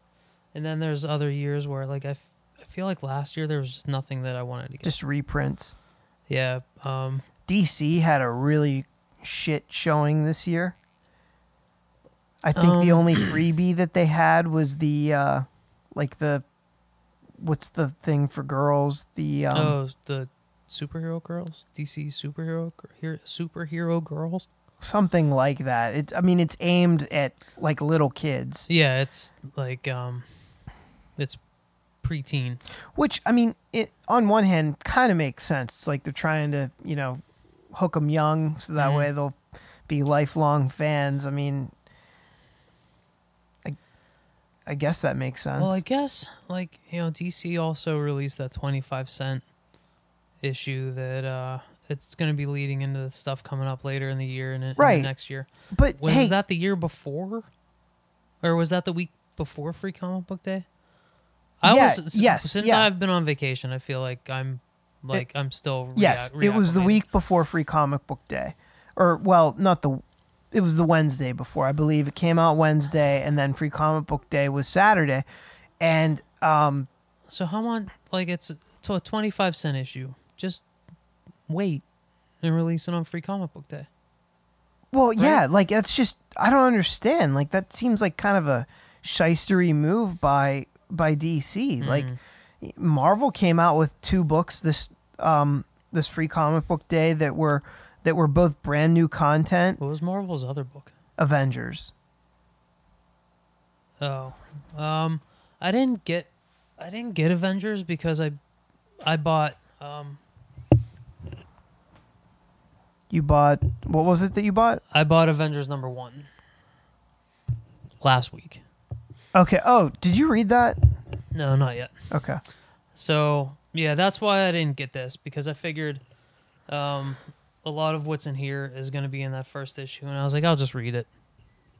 And then there's other years where, like, I, f- I feel like last year there was just nothing that I wanted to get. Just reprints. Yeah. Um, D C had a really shit showing this year. I think um, the only freebie that they had was the uh, like the. What's the thing for girls? The um, oh, the superhero girls, D C superhero superhero girls, something like that. It's I mean, it's aimed at like little kids. Yeah, it's like um, it's preteen. Which I mean, it on one hand kind of makes sense. It's like they're trying to you know hook them young, so that mm-hmm. way they'll be lifelong fans. I mean, I guess that makes sense. Well, I guess, like, you know, D C also released that twenty-five cent issue that uh, it's going to be leading into the stuff coming up later in the year and, right. and the next year. But was hey, that the year before? Or was that the week before Free Comic Book Day? I yeah, was, yes. Since yeah. I've been on vacation, I feel like I'm like it, I'm still re- Yes, re- it was the week before Free Comic Book Day. Or, well, not the... It was the Wednesday before, I believe. It came out Wednesday, and then Free Comic Book Day was Saturday. And um, so how on, like, it's a twenty-five cent issue. Just wait and release it on Free Comic Book Day. Well, right? yeah, like, that's just, I don't understand. Like, that seems like kind of a shystery move by by D C. Mm-hmm. Like, Marvel came out with two books this um, this Free Comic Book Day that were that were both brand new content. What was Marvel's other book? Avengers. Oh, um, I didn't get, I didn't get Avengers because I, I bought. Um, you bought what was it that you bought? I bought Avengers number one last week. Okay. Oh, did you read that? No, not yet. Okay. So yeah, that's why I didn't get this, because I figured, um, a lot of what's in here is going to be in that first issue, and I was like, I'll just read it.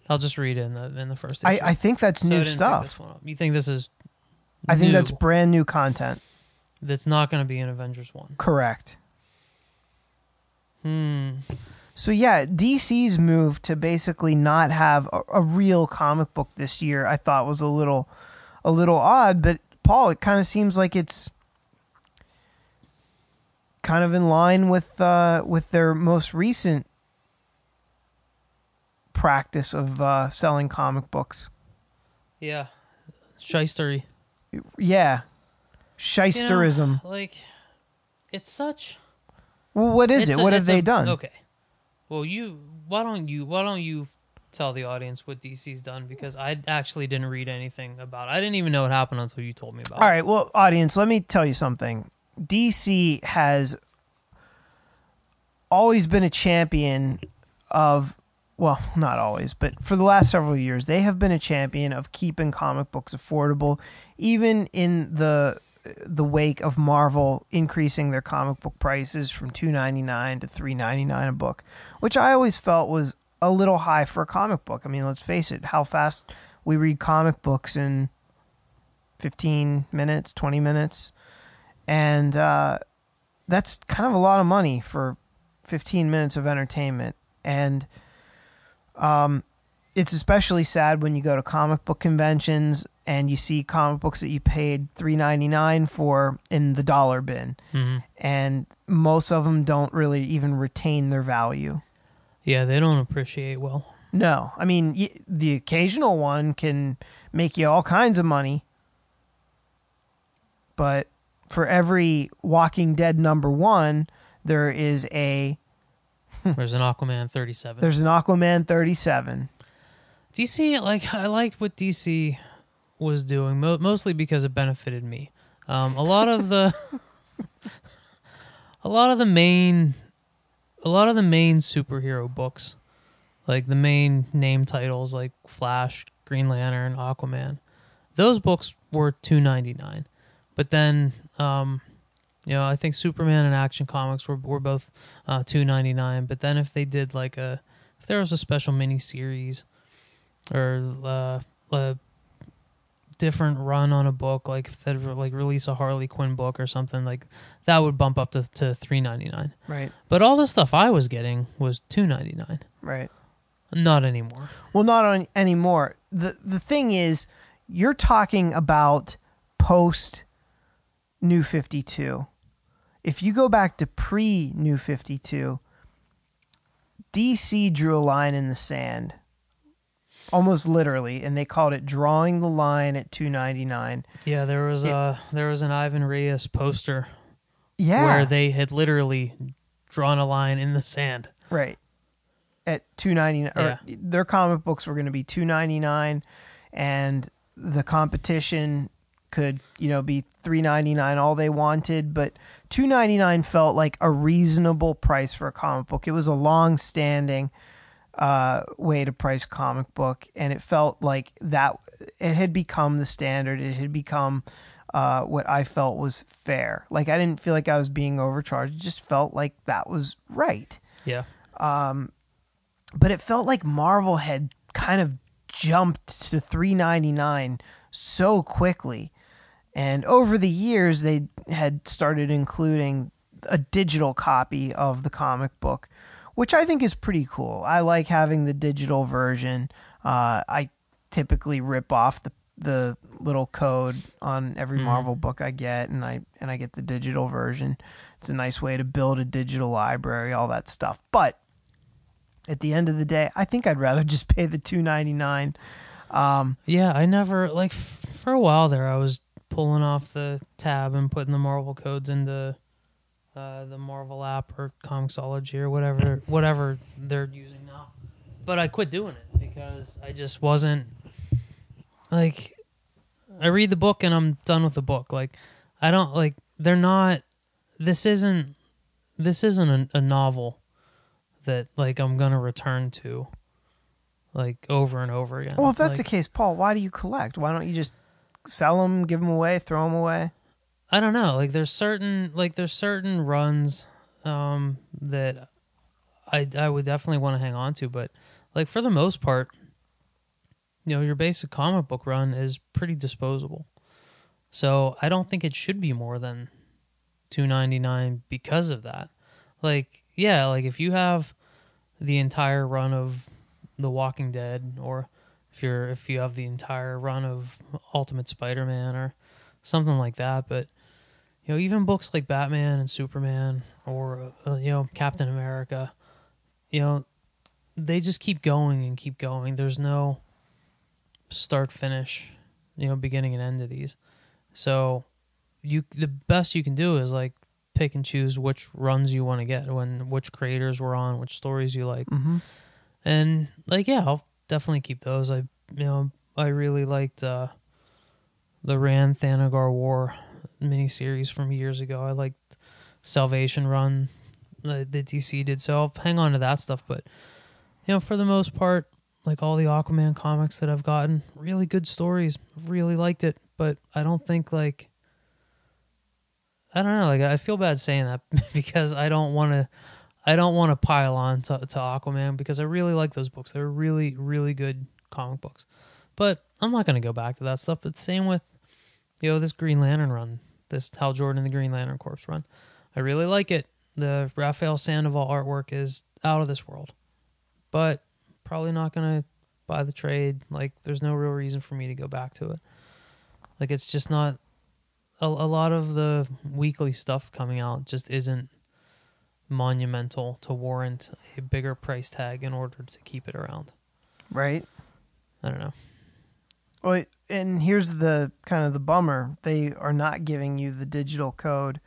I'll just read it in the in the first issue. I, I think that's so new stuff. This one up. You think this is I new, think that's brand new content. That's not going to be in Avengers one. Correct. Hmm. So yeah, D C's move to basically not have a, a real comic book this year, I thought was a little a little odd, but Paul, it kind of seems like it's kind of in line with uh, with their most recent practice of uh, selling comic books. Yeah. Shystery. Yeah. Shysterism. You know, like, it's such... Well, what is it? A, what have they a, done? Okay. Well, you... Why don't you... Why don't you tell the audience what D C's done? Because I actually didn't read anything about it. I didn't even know what happened until you told me about it. All right. Well, audience, let me tell you something. D C has always been a champion of... Well, not always, but for the last several years, they have been a champion of keeping comic books affordable, even in the the wake of Marvel increasing their comic book prices from two ninety-nine to three ninety-nine a book, which I always felt was a little high for a comic book. I mean, let's face it, how fast we read comic books in fifteen minutes, twenty minutes, and uh, that's kind of a lot of money for fifteen minutes of entertainment, and... Um, it's especially sad when you go to comic book conventions and you see comic books that you paid three ninety-nine for in the dollar bin. Mm-hmm. And most of them don't really even retain their value. Yeah, they don't appreciate well. No. I mean, y- the occasional one can make you all kinds of money. But for every Walking Dead number one, there is a... There's an Aquaman thirty-seven. There's an Aquaman thirty-seven. D C, like, I liked what D C was doing, mo- mostly because it benefited me. Um, a lot of the, a lot of the main, a lot of the main superhero books, like the main name titles, like Flash, Green Lantern, Aquaman, those books were two ninety-nine. But then, um, you know, I think Superman and Action Comics were were both uh, two ninety-nine. But then if they did like a, if there was a special mini series, or uh, a different run on a book, like if they like release a Harley Quinn book or something, like that would bump up to to three ninety-nine. Right. But all the stuff I was getting was two ninety-nine. Right. Not anymore. Well, not on, anymore. the The thing is, you're talking about post New fifty-two. If you go back to pre-New fifty-two, D C drew a line in the sand, almost literally, and they called it drawing the line at two ninety-nine. Yeah, there was it, a there was an Ivan Reyes poster, yeah, where they had literally drawn a line in the sand, right, at two ninety-nine. Yeah. Their comic books were going to be two ninety-nine, and the competition could, you know, be three ninety-nine all they wanted, but two ninety-nine felt like a reasonable price for a comic book. It was a long-standing uh, way to price comic book, and it felt like that it had become the standard. It had become uh, what I felt was fair. Like, I didn't feel like I was being overcharged. It just felt like that was right. Yeah. Um, but it felt like Marvel had kind of jumped to three ninety-nine so quickly. And over the years, they had started including a digital copy of the comic book, which I think is pretty cool. I like having the digital version. Uh, I typically rip off the the little code on every mm. Marvel book I get, and I and I get the digital version. It's a nice way to build a digital library, all that stuff. But at the end of the day, I think I'd rather just pay the two ninety-nine. Um, yeah, I never, like, f- for a while there, I was pulling off the tab and putting the Marvel codes into uh, the Marvel app or Comixology or whatever whatever they're using now. But I quit doing it because I just wasn't, like, I read the book and I'm done with the book. Like, I don't, like, they're not, this isn't, this isn't a, a novel that, like, I'm going to return to, like, over and over again. Well, if that's like, the case, Paul, why do you collect? Why don't you just sell them, give them away, throw them away? I don't know. Like, there's certain, like, there's certain runs um, that I, I would definitely want to hang on to, but, like, for the most part, you know, your basic comic book run is pretty disposable. So I don't think it should be more than two ninety-nine because of that. Like, yeah, like if you have the entire run of The Walking Dead, or if you're if you have the entire run of Ultimate Spider-Man or something like that, but you know, even books like Batman and Superman or uh, you know, Captain America, you know, they just keep going and keep going. There's no start finish, you know, beginning and end of these. So you the best you can do is like pick and choose which runs you want to get, when which creators were on, which stories you liked. Mm-hmm. And like, yeah, I'll definitely keep those. I you know, I really liked uh, the Rand Thanagar War miniseries from years ago. I liked Salvation Run that D C did, so I'll hang on to that stuff. But you know, for the most part, like all the Aquaman comics that I've gotten, really good stories, really liked it. But I don't think like, I don't know, like I feel bad saying that because I don't want to, I don't want to pile on to, to Aquaman because I really like those books. They're really, really good comic books. But I'm not going to go back to that stuff. But same with, you know, this Green Lantern run, this Hal Jordan and the Green Lantern Corps run. I really like it. The Raphael Sandoval artwork is out of this world. But probably not going to buy the trade. Like, there's no real reason for me to go back to it. Like, it's just not... A, a lot of the weekly stuff coming out just isn't monumental to warrant a bigger price tag in order to keep it around. Right. I don't know. Well, and here's the kind of the bummer. They are not giving you the digital code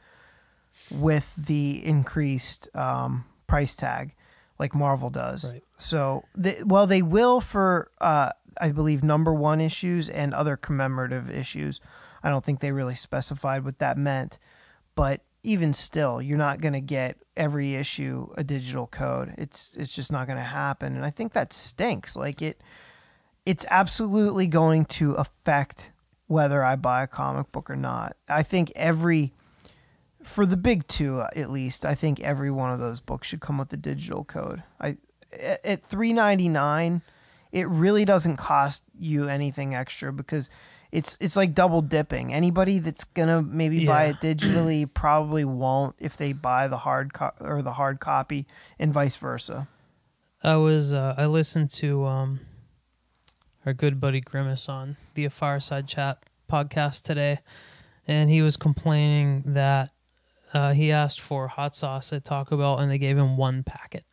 with the increased um, price tag like Marvel does. Right. So, they, well, they will for, uh, I believe, number one issues and other commemorative issues. I don't think they really specified what that meant. But even still, you're not going to get every issue a digital code. It's it's just not going to happen. And I think that stinks. Like it, it's absolutely going to affect whether I buy a comic book or not. I think every... For the big two, at least, I think every one of those books should come with a digital code. I at three ninety-nine, it really doesn't cost you anything extra because it's it's like double dipping. Anybody that's gonna maybe yeah. buy it digitally probably won't if they buy the hard co- or the hard copy, and vice versa. I was uh, I listened to um, our good buddy Grimace on the Fireside Chat podcast today, and he was complaining that. Uh, he asked for hot sauce at Taco Bell, and they gave him one packet.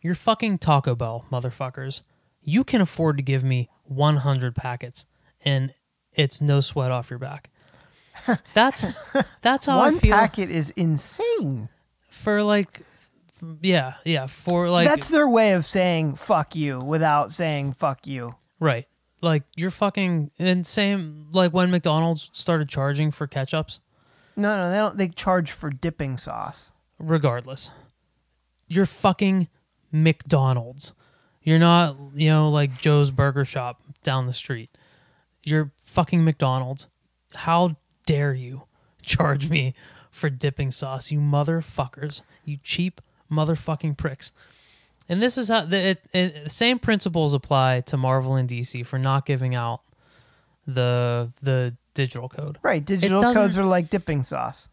You're fucking Taco Bell, motherfuckers. You can afford to give me one hundred packets, and it's no sweat off your back. That's that's how I feel. One packet is insane. For like, yeah, yeah, for like... That's their way of saying fuck you without saying fuck you. Right. Like, you're fucking... And same, like when McDonald's started charging for ketchups. No, no, they don't. They charge for dipping sauce. Regardless, you're fucking McDonald's. You're not, you know, like Joe's Burger Shop down the street. You're fucking McDonald's. How dare you charge me for dipping sauce, you motherfuckers, you cheap motherfucking pricks. And this is how the it, it, same principles apply to Marvel and D C for not giving out the the. digital code. Right, digital codes are like dipping sauce.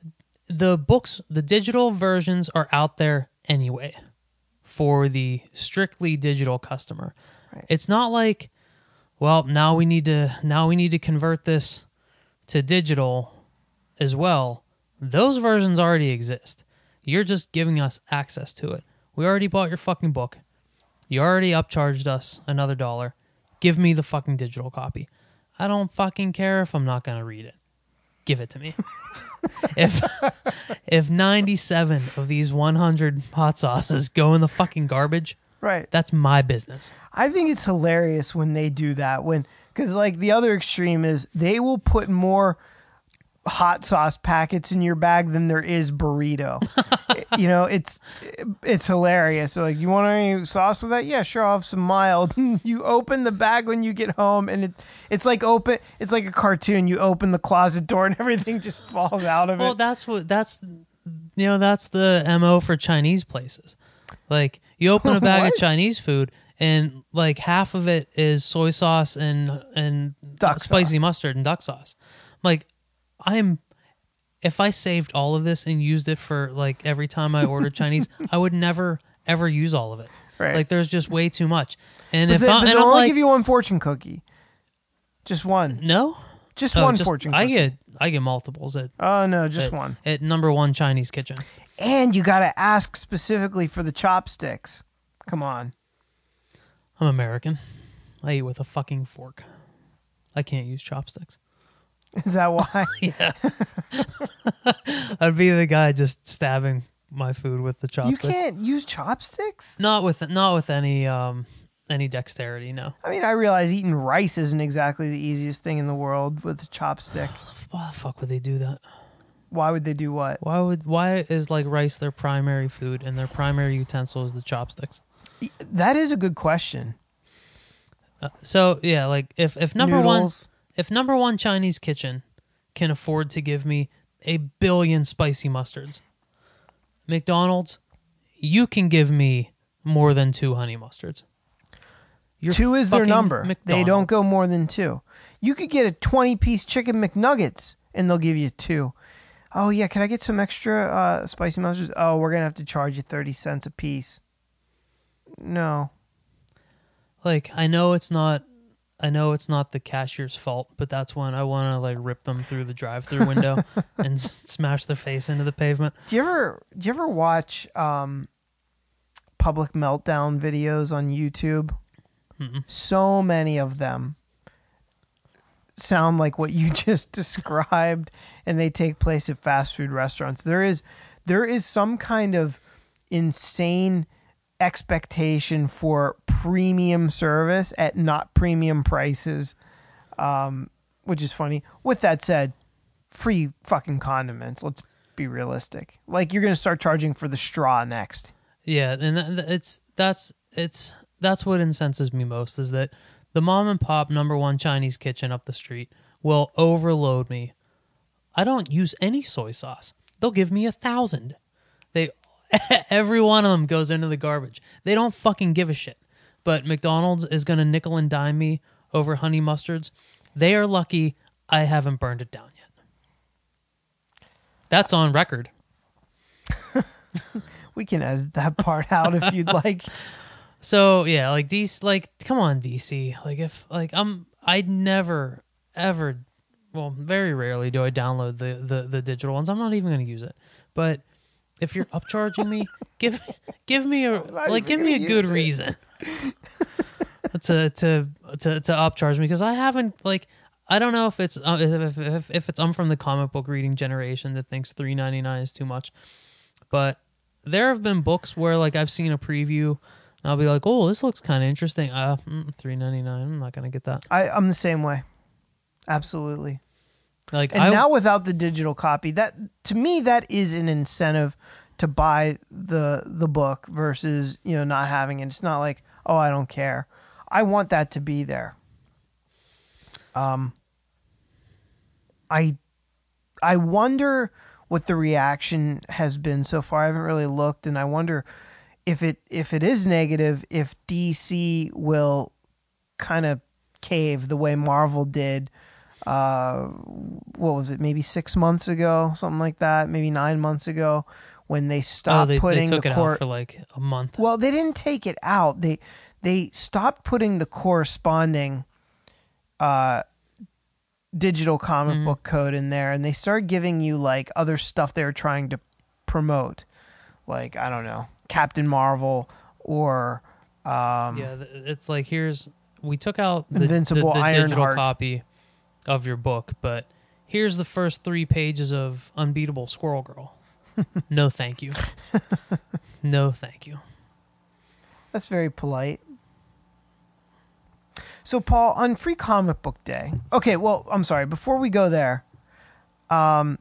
The books, the digital versions are out there anyway for the strictly digital customer. Right. It's not like, well, now we need to now we need to convert this to digital as well. Those versions already exist. You're just giving us access to it. We already bought your fucking book. You already upcharged us another dollar. Give me the fucking digital copy. I don't fucking care if I'm not going to read it. give it to me. If if ninety-seven of these one hundred hot sauces go in the fucking garbage, right, that's my business. I think it's hilarious when they do that. When, because like the other extreme is they will put more hot sauce packets in your bag than there is burrito. You know, it's it's hilarious. So like, you want any sauce with that? Yeah, sure, I'll have some mild. You open the bag when you get home, and it it's like open. It's like a cartoon. You open the closet door, and everything just falls out of well, it. Well, that's what that's you know that's the M O for Chinese places. Like, you open a bag of Chinese food, and like half of it is soy sauce and and duck spicy sauce. Mustard and duck sauce. Like, I'm, if I saved all of this and used it for like every time I ordered Chinese, I would never ever use all of it. Right. Like, there's just way too much. And but if I will only like, give you one fortune cookie, just one. No, just oh, one just, fortune. Cookie. I get I get multiples at. Oh no, just at, one at number one Chinese kitchen. And you got to ask specifically for the chopsticks. Come on, I'm American. I eat with a fucking fork. I can't use chopsticks. Is that why? Yeah. I'd be the guy just stabbing my food with the chopsticks. You can't use chopsticks? Not with not with any um any dexterity, no. I mean, I realize eating rice isn't exactly the easiest thing in the world with a chopstick. Why the fuck would they do that? Why would they do what? Why would why is like rice their primary food and their primary utensil is the chopsticks? That is a good question. Uh, so, yeah, like if if number Noodles. one If number one Chinese kitchen can afford to give me a billion spicy mustards, McDonald's, you can give me more than two honey mustards. You're two is their number. McDonald's. They don't go more than two. You could get a twenty-piece chicken McNuggets, and they'll give you two. Oh, yeah, can I get some extra uh, spicy mustards? Oh, we're going to have to charge you thirty cents a piece. No. Like, I know it's not... I know it's not the cashier's fault, but that's when I want to like rip them through the drive-thru window and s- smash their face into the pavement. Do you ever do you ever watch um, public meltdown videos on YouTube? Mm-mm. So many of them sound like what you just described, and they take place at fast food restaurants. There is there is some kind of insane expectation for premium service at not premium prices, um, which is funny. With that said, free fucking condiments. Let's be realistic. Like, you're going to start charging for the straw next. Yeah, and it's that's it's that's what incenses me most is that the mom and pop number one Chinese kitchen up the street will overload me. I don't use any soy sauce. They'll give me a thousand. They Every one of them goes into the garbage. They don't fucking give a shit. But McDonald's is going to nickel and dime me over honey mustards. They are lucky I haven't burned it down yet. That's on record. We can edit that part out if you'd like. So, yeah, like D C, like come on D C. Like if like I'm I'd never ever well, very rarely do I download the the the digital ones. I'm not even going to use it. But if you're upcharging me, give give me a like give me a good reason to to to to upcharge me, because I haven't like I don't know if it's uh, if, if if it's I'm from the comic book reading generation that thinks three ninety-nine is too much, but there have been books where like I've seen a preview and I'll be like, oh, this looks kind of interesting. Uh, three ninety-nine. I'm not gonna get that. I I'm the same way, absolutely. Like, and I, now without the digital copy, that to me that is an incentive to buy the the book versus, you know, not having it. It's not like, oh, I don't care. I want that to be there. Um, I I wonder what the reaction has been so far. I haven't really looked, and I wonder if it if it is negative, if D C will kind of cave the way Marvel did. Uh, what was it? Maybe six months ago, something like that. Maybe nine months ago, when they stopped oh, they, putting they took the it cor- out for like a month. Well, they didn't take it out. They they stopped putting the corresponding uh, digital comic mm-hmm. book code in there, and they started giving you like other stuff they were trying to promote, like I don't know, Captain Marvel or um, yeah, it's like here's we took out the, Invincible the, the digital Ironheart. Copy of your book, but here's the first three pages of Unbeatable Squirrel Girl. No, thank you. No, thank you. That's very polite. So, Paul, on Free Comic Book Day... Okay, well, I'm sorry. Before we go there, um,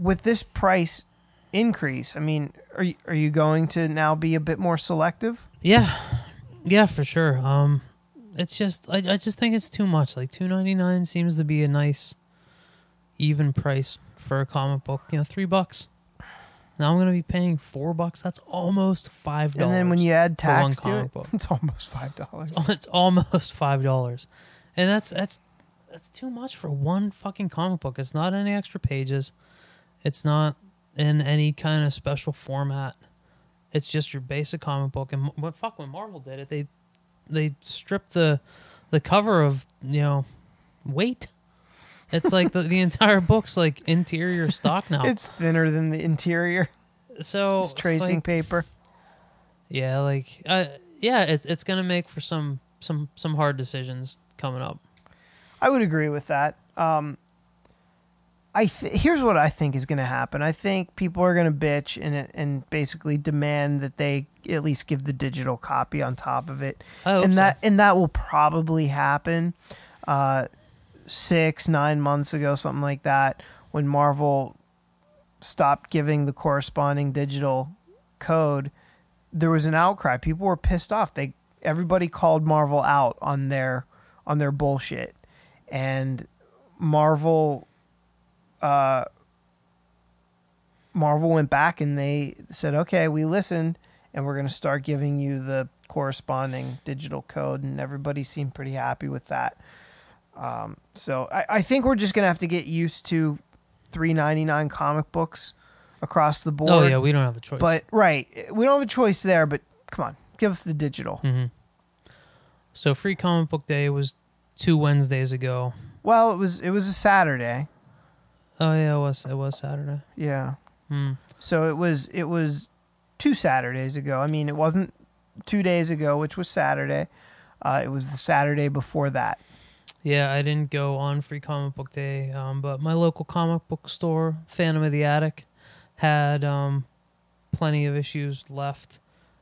with this price increase, I mean, are you, are you going to now be a bit more selective? Yeah. Yeah, for sure. Um, it's just... I, I just think it's too much. Like, two ninety-nine seems to be a nice, even price for a comic book. You know, three bucks. Now I'm going to be paying four bucks. That's almost five dollars. And then when you add tax to it, it's almost five dollars. It's almost five dollars, and that's that's that's too much for one fucking comic book. It's not any extra pages. It's not in any kind of special format. It's just your basic comic book. And what fuck when Marvel did it, they they stripped the the cover of, you know, weight. It's like the, the entire book's like interior stock now. It's thinner than the interior. So it's tracing like, paper. Yeah, like uh, yeah, it's it's gonna make for some some some hard decisions coming up. I would agree with that. Um, I th- here's what I think is gonna happen. I think people are gonna bitch and and basically demand that they at least give the digital copy on top of it, I hope and so. that and that will probably happen. Uh, Six, nine months ago, something like that, when Marvel stopped giving the corresponding digital code, there was an outcry. People were pissed off. They everybody called Marvel out on their on their bullshit, and Marvel, uh, Marvel went back and they said, "Okay, we listened, and we're going to start giving you the corresponding digital code." And everybody seemed pretty happy with that. Um, so I, I think we're just going to have to get used to three ninety-nine comic books across the board. Oh, yeah, we don't have a choice. But right, we don't have a choice there, but come on, give us the digital. Mm-hmm. So Free Comic Book Day was two Wednesdays ago. Well, it was it was a Saturday. Oh, yeah, it was it was Saturday. Yeah. Mm. So it was it was two Saturdays ago. I mean, it wasn't two days ago, which was Saturday. Uh, it was the Saturday before that. Yeah, I didn't go on Free Comic Book Day, um, but my local comic book store, Phantom of the Attic, had um, plenty of issues left.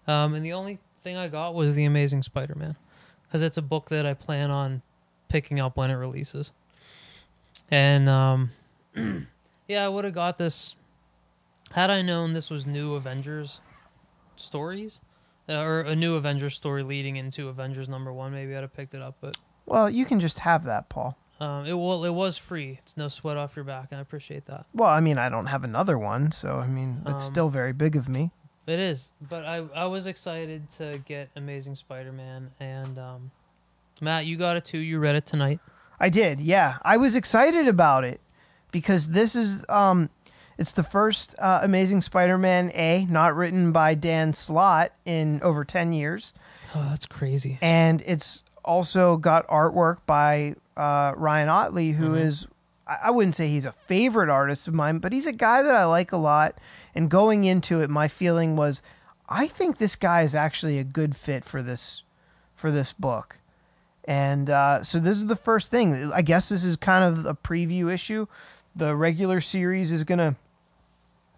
Um, and the only thing I got was The Amazing Spider-Man, because it's a book that I plan on picking up when it releases. And, um, yeah, I would have got this had I known this was new Avengers stories, uh, or a new Avengers story leading into Avengers number one. Maybe I'd have picked it up, but... Well, you can just have that, Paul. Um, it well, it was free. It's no sweat off your back, and I appreciate that. Well, I mean, I don't have another one, so, I mean, it's um, still very big of me. It is, but I, I was excited to get Amazing Spider-Man, and um, Matt, you got it too. You read it tonight. I did, yeah. I was excited about it, because this is, um, it's the first uh, Amazing Spider-Man A, not written by Dan Slott in over ten years. Oh, that's crazy. And it's... also got artwork by uh, Ryan Otley, who mm-hmm. is, I wouldn't say he's a favorite artist of mine, but he's a guy that I like a lot. And going into it, my feeling was, I think this guy is actually a good fit for this, for this book. And uh, so this is the first thing. I guess this is kind of a preview issue. The regular series is gonna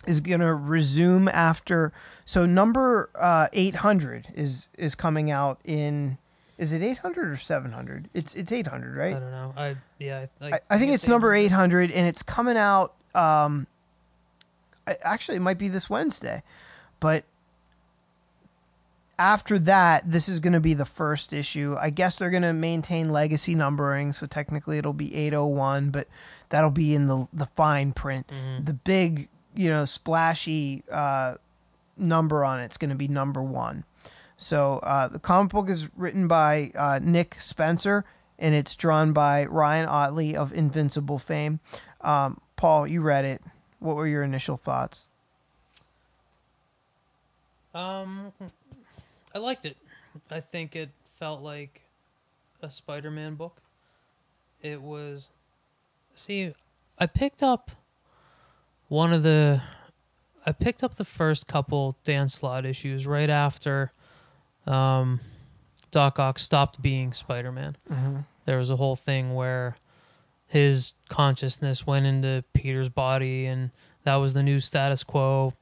is gonna resume after. So number uh, eight hundred is is coming out in. Is it eight hundred or seven hundred? It's it's eight hundred, right? I don't know. I yeah. I, I, I think, think it's number eight hundred, and it's coming out. Um, I, actually, it might be this Wednesday, but after that, this is going to be the first issue. I guess they're going to maintain legacy numbering, so technically it'll be eight oh one, but that'll be in the the fine print. Mm-hmm. The big, you know, splashy uh, number on it's going to be number one. So uh, the comic book is written by uh, Nick Spencer, and it's drawn by Ryan Otley of Invincible fame. Um, Paul, you read it. What were your initial thoughts? Um, I liked it. I think it felt like a Spider-Man book. It was... See, I picked up one of the... I picked up the first couple Dan Slott issues right after... Um, Doc Ock stopped being Spider-Man. Mm-hmm. There was a whole thing where his consciousness went into Peter's body, and that was the new status quo.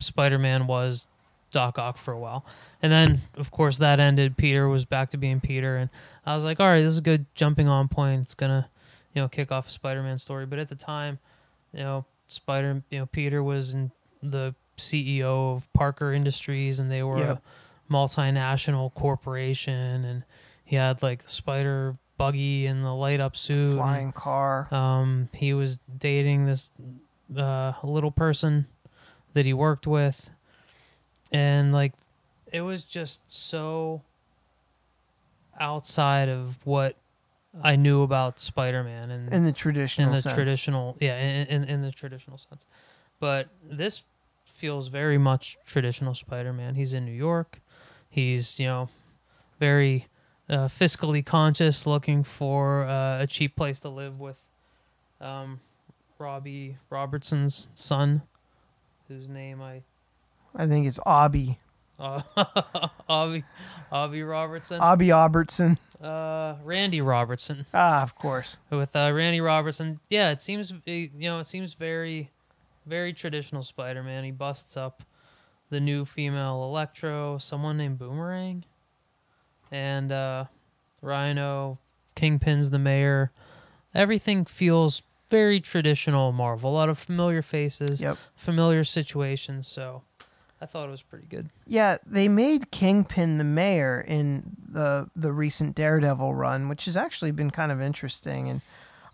Spider-Man was Doc Ock for a while. And then, of course, that ended. Peter was back to being Peter, and I was like, all right, this is a good jumping on point. It's going to, you know, kick off a Spider-Man story. But at the time, you know, Spider, you know, Peter was in the C E O of Parker Industries, and they were yep. a multinational corporation, and he had like the spider buggy and the light up suit, flying and, car. Um, he was dating this uh, little person that he worked with, and like it was just so outside of what I knew about Spider-Man and in the traditional, in the sense. traditional, yeah, in, in in the traditional sense. But this feels very much traditional Spider-Man. He's in New York. He's, you know, very uh, fiscally conscious, looking for uh, a cheap place to live with um, Robbie Robertson's son, whose name I... I think it's Obby. Uh, Obby, Obby Robertson? Obby Robertson. Uh, Randy Robertson. Ah, of course. With uh, Randy Robertson. Yeah, it seems, you know, it seems very... very traditional Spider-Man. He busts up the new female Electro, someone named Boomerang, and uh, Rhino, Kingpin's the mayor. Everything feels very traditional Marvel. A lot of familiar faces, yep. familiar situations, so I thought it was pretty good. Yeah, they made Kingpin the mayor in the the recent Daredevil run, which has actually been kind of interesting, and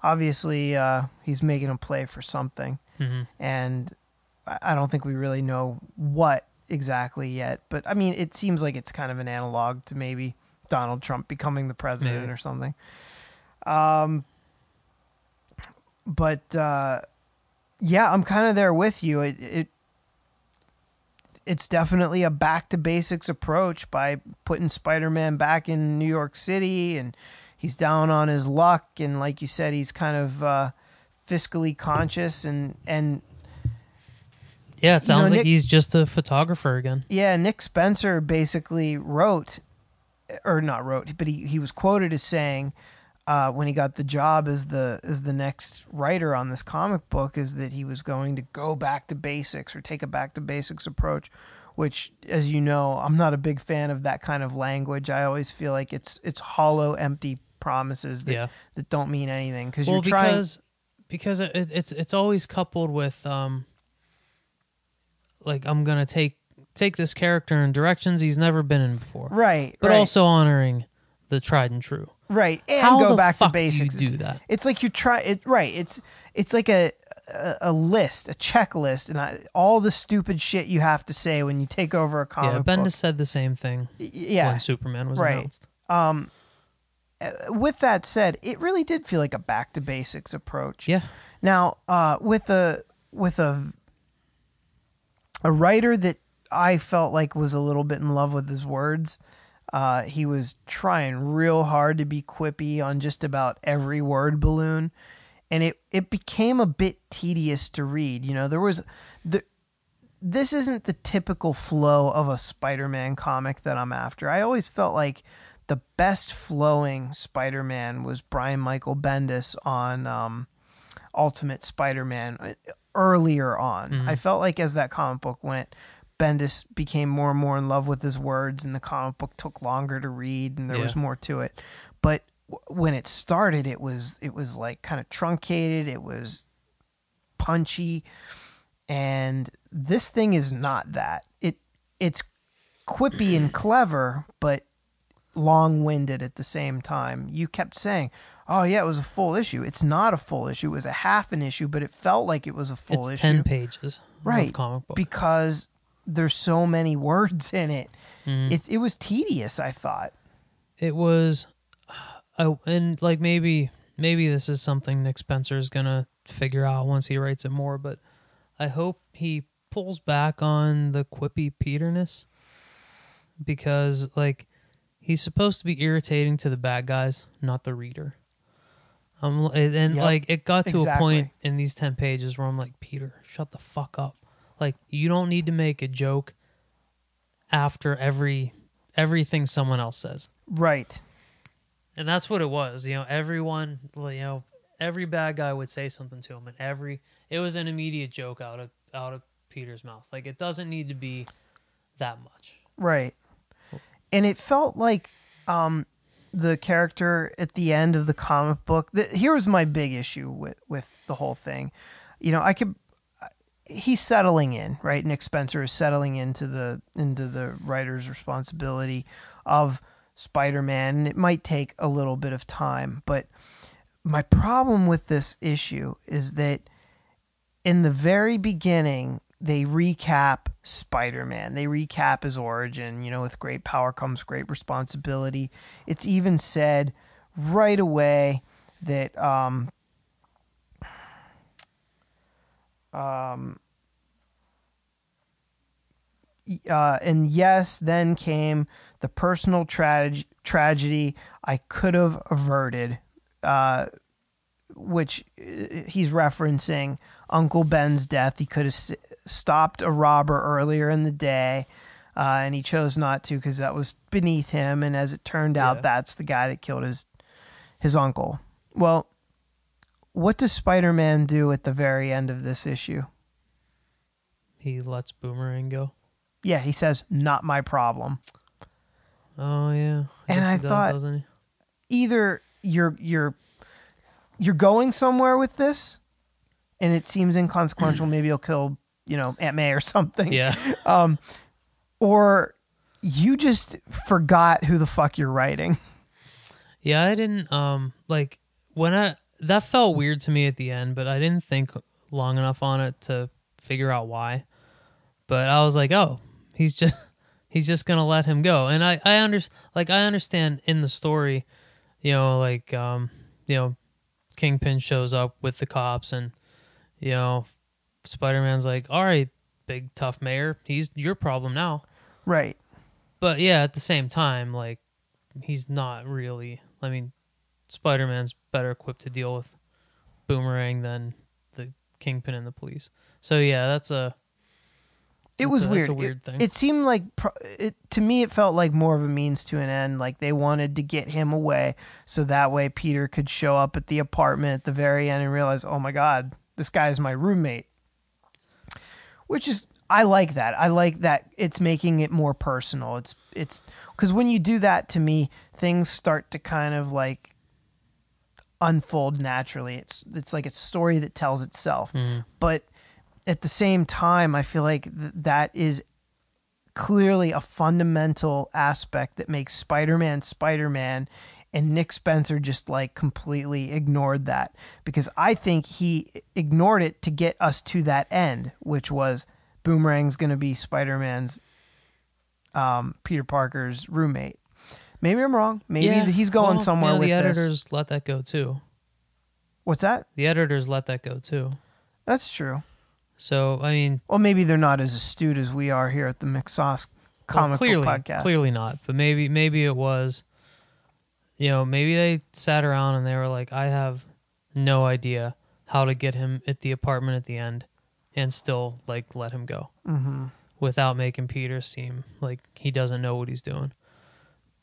obviously uh, he's making a play for something. Mm-hmm. And I don't think we really know what exactly yet, but I mean, it seems like it's kind of an analog to maybe Donald Trump becoming the president maybe. or something. Um, but uh, yeah, I'm kind of there with you. It, it it's definitely a back to basics approach by putting Spider-Man back in New York City, and he's down on his luck, and like you said, he's kind of. Uh, fiscally conscious and and yeah it sounds you know, like Nick, he's just a photographer again. Yeah, Nick Spencer basically wrote or not wrote but he, he was quoted as saying uh when he got the job as the as the next writer on this comic book is that he was going to go back to basics or take a back to basics approach, which, as you know, I'm not a big fan of that kind of language. I always feel like it's it's hollow, empty promises that, yeah. that don't mean anything cause well, you're trying, because Because it, it's it's always coupled with, um, like, I'm going to take take this character in directions he's never been in before. Right, But right. also honoring the tried and true. Right, and How go the back fuck to basics. Do you do that? It's, it's like you try... It, right, it's it's like a, a, a list, a checklist, and I, all the stupid shit you have to say when you take over a comic book. Yeah, Bendis book. said the same thing yeah. when Superman was right. announced. Um. With that said, it really did feel like a back to basics approach. Yeah. Now, uh, with a with a a writer that I felt like was a little bit in love with his words, uh, he was trying real hard to be quippy on just about every word balloon, and it, it became a bit tedious to read. You know, there was the this isn't the typical flow of a Spider-Man comic that I'm after. I always felt like. The best flowing Spider-Man was Brian Michael Bendis on um, Ultimate Spider-Man earlier on. Mm-hmm. I felt like as that comic book went, Bendis became more and more in love with his words, and the comic book took longer to read, and there yeah. was more to it. But w- when it started, it was it was like kind of truncated. It was punchy, and this thing is not that. It it's quippy and clever, but long-winded at the same time. You kept saying, oh yeah, it was a full issue. It's not a full issue. It was a half an issue, but it felt like it was a full it's issue. It's ten pages right, of comic book. Because there's so many words in it. Mm. It, it was tedious, I thought. It was, I, and like maybe maybe this is something Nick Spencer is going to figure out once he writes it more, but I hope he pulls back on the quippy Peterness, because like he's supposed to be irritating to the bad guys, not the reader. Um, and yep, like it got to exactly. a point in these ten pages where I'm like, Peter, shut the fuck up. Like, you don't need to make a joke after every everything someone else says. Right. And that's what it was. You know, everyone, you know, every bad guy would say something to him, and every it was an immediate joke out of out of Peter's mouth. Like, it doesn't need to be that much, right? And it felt like um, the character at the end of the comic book. The, here was my big issue with with the whole thing. You know, I could. He's settling in, right? Nick Spencer is settling into the into the writer's responsibility of Spider-Man, and it might take a little bit of time. But my problem with this issue is that in the very beginning, they recap Spider-Man. They recap his origin. You know, with great power comes great responsibility. It's even said right away that um, um, uh, and yes, then came the personal trage- tragedy I could have averted, uh, which he's referencing Uncle Ben's death. He could have s- stopped a robber earlier in the day, uh, and he chose not to because that was beneath him. And as it turned out, yeah. that's the guy that killed his his uncle. Well, what does Spider-Man do at the very end of this issue? He lets Boomerang go. Yeah, he says, "Not my problem." Oh yeah, I and I does, thought doesn't he? Either you're you're you're going somewhere with this, and it seems inconsequential. Maybe you'll kill, you know, Aunt May or something. Yeah. Um, or you just forgot who the fuck you're writing. Yeah, I didn't. Um, like when I that felt weird to me at the end, but I didn't think long enough on it to figure out why. But I was like, oh, he's just. He's just gonna let him go, and I, I under, like I understand in the story, you know, like um, you know, Kingpin shows up with the cops, and you know, Spider-Man's like, all right, big tough mayor, he's your problem now, right? But yeah, at the same time, like he's not really. I mean, Spider-Man's better equipped to deal with Boomerang than the Kingpin and the police. So yeah, that's a. It was weird. A weird thing. It, it seemed like, it, to me, it felt like more of a means to an end. Like they wanted to get him away so that way Peter could show up at the apartment at the very end and realize, oh my God, this guy is my roommate. Which is, I like that. I like that it's making it more personal. It's, it's, because when you do that to me, things start to kind of like unfold naturally. It's, it's like it's a story that tells itself. Mm. But, at the same time, I feel like th- that is clearly a fundamental aspect that makes Spider-Man Spider-Man, and Nick Spencer just like completely ignored that, because I think he ignored it to get us to that end, which was Boomerang's going to be Spider-Man's um, Peter Parker's roommate. Maybe I'm wrong. Maybe yeah. he's going well, somewhere you know, with this. The editors this. Let that go too. What's that? The editors let that go too. That's true. So, I mean... Well, maybe they're not as astute as we are here at the McSauce Comic Book well, Podcast. Clearly not, but maybe maybe it was... You know, maybe they sat around and they were like, I have no idea how to get him at the apartment at the end and still, like, let him go. Mm-hmm. Without making Peter seem like he doesn't know what he's doing.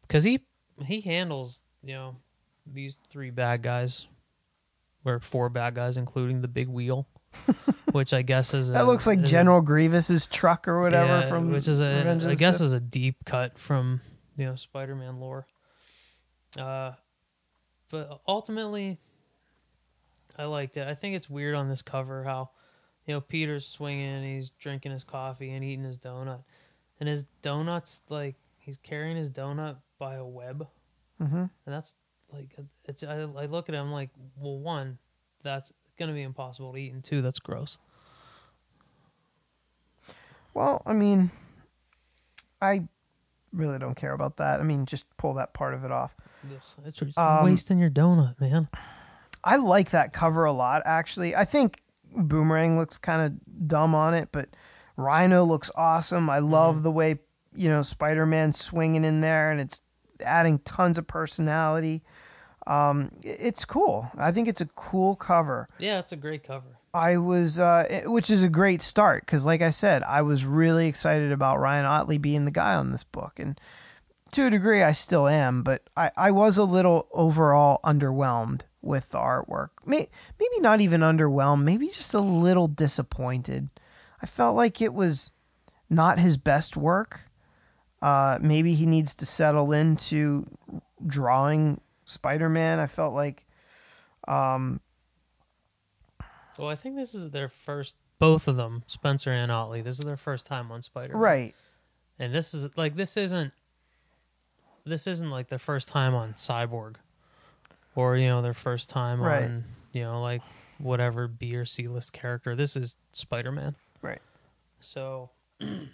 Because he, he handles, you know, these three bad guys, or four bad guys, including the big wheel. Which I guess is a, that looks like General a, Grievous's truck or whatever yeah, from which is a Revenge I guess Sith. Is a deep cut from you know Spider-Man lore. Uh, but ultimately, I liked it. I think it's weird on this cover how you know Peter's swinging, he's drinking his coffee and eating his donut, and his donut's like he's carrying his donut by a web, mm-hmm. and that's like it's. I, I look at him I'm like, well, one, that's gonna be impossible to eat, and two, that's gross. Well, I mean, I really don't care about that. I mean, just pull that part of it off. Ugh, it's um, wasting your donut, man. I like that cover a lot, actually. I think Boomerang looks kind of dumb on it, but Rhino looks awesome. I love mm-hmm. the way you know Spider-Man's swinging in there, and it's adding tons of personality. Um, it's cool. I think it's a cool cover. Yeah, it's a great cover. I was, uh, it, which is a great start because, like I said, I was really excited about Ryan Otley being the guy on this book, and to a degree, I still am. But I, I was a little overall underwhelmed with the artwork. May, maybe not even underwhelmed, maybe just a little disappointed. I felt like it was not his best work. Uh, maybe he needs to settle into drawing Spider-Man. I felt like... Um, well, I think this is their first... Both of them, Spencer and Otley, this is their first time on Spider-Man. Right. And this is like this isn't this isn't like their first time on Cyborg. Or, you know, their first time right. on, you know, like whatever B or C list character. This is Spider-Man. Right. So it's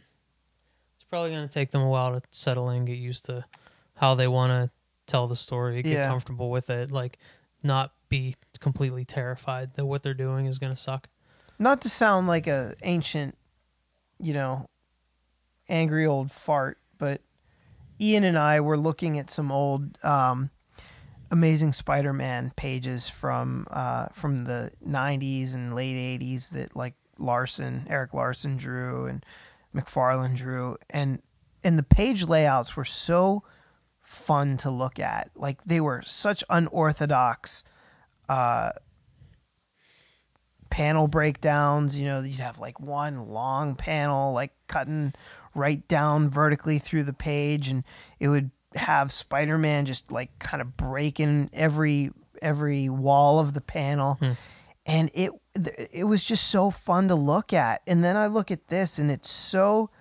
probably gonna take them a while to settle in, get used to how they wanna tell the story, get yeah. comfortable with it, like not be completely terrified that what they're doing is gonna suck. Not to sound like a ancient, you know, angry old fart, but Ian and I were looking at some old um, Amazing Spider-Man pages from uh, from the nineties and late eighties that like Larson, Eric Larson drew and McFarlane drew, and and the page layouts were so fun to look at. Like they were such unorthodox. Uh, panel breakdowns, you know, you'd have like one long panel like cutting right down vertically through the page, and it would have Spider-Man just like kind of breaking every every wall of the panel. Hmm. And it it was just so fun to look at. And then I look at this and it's so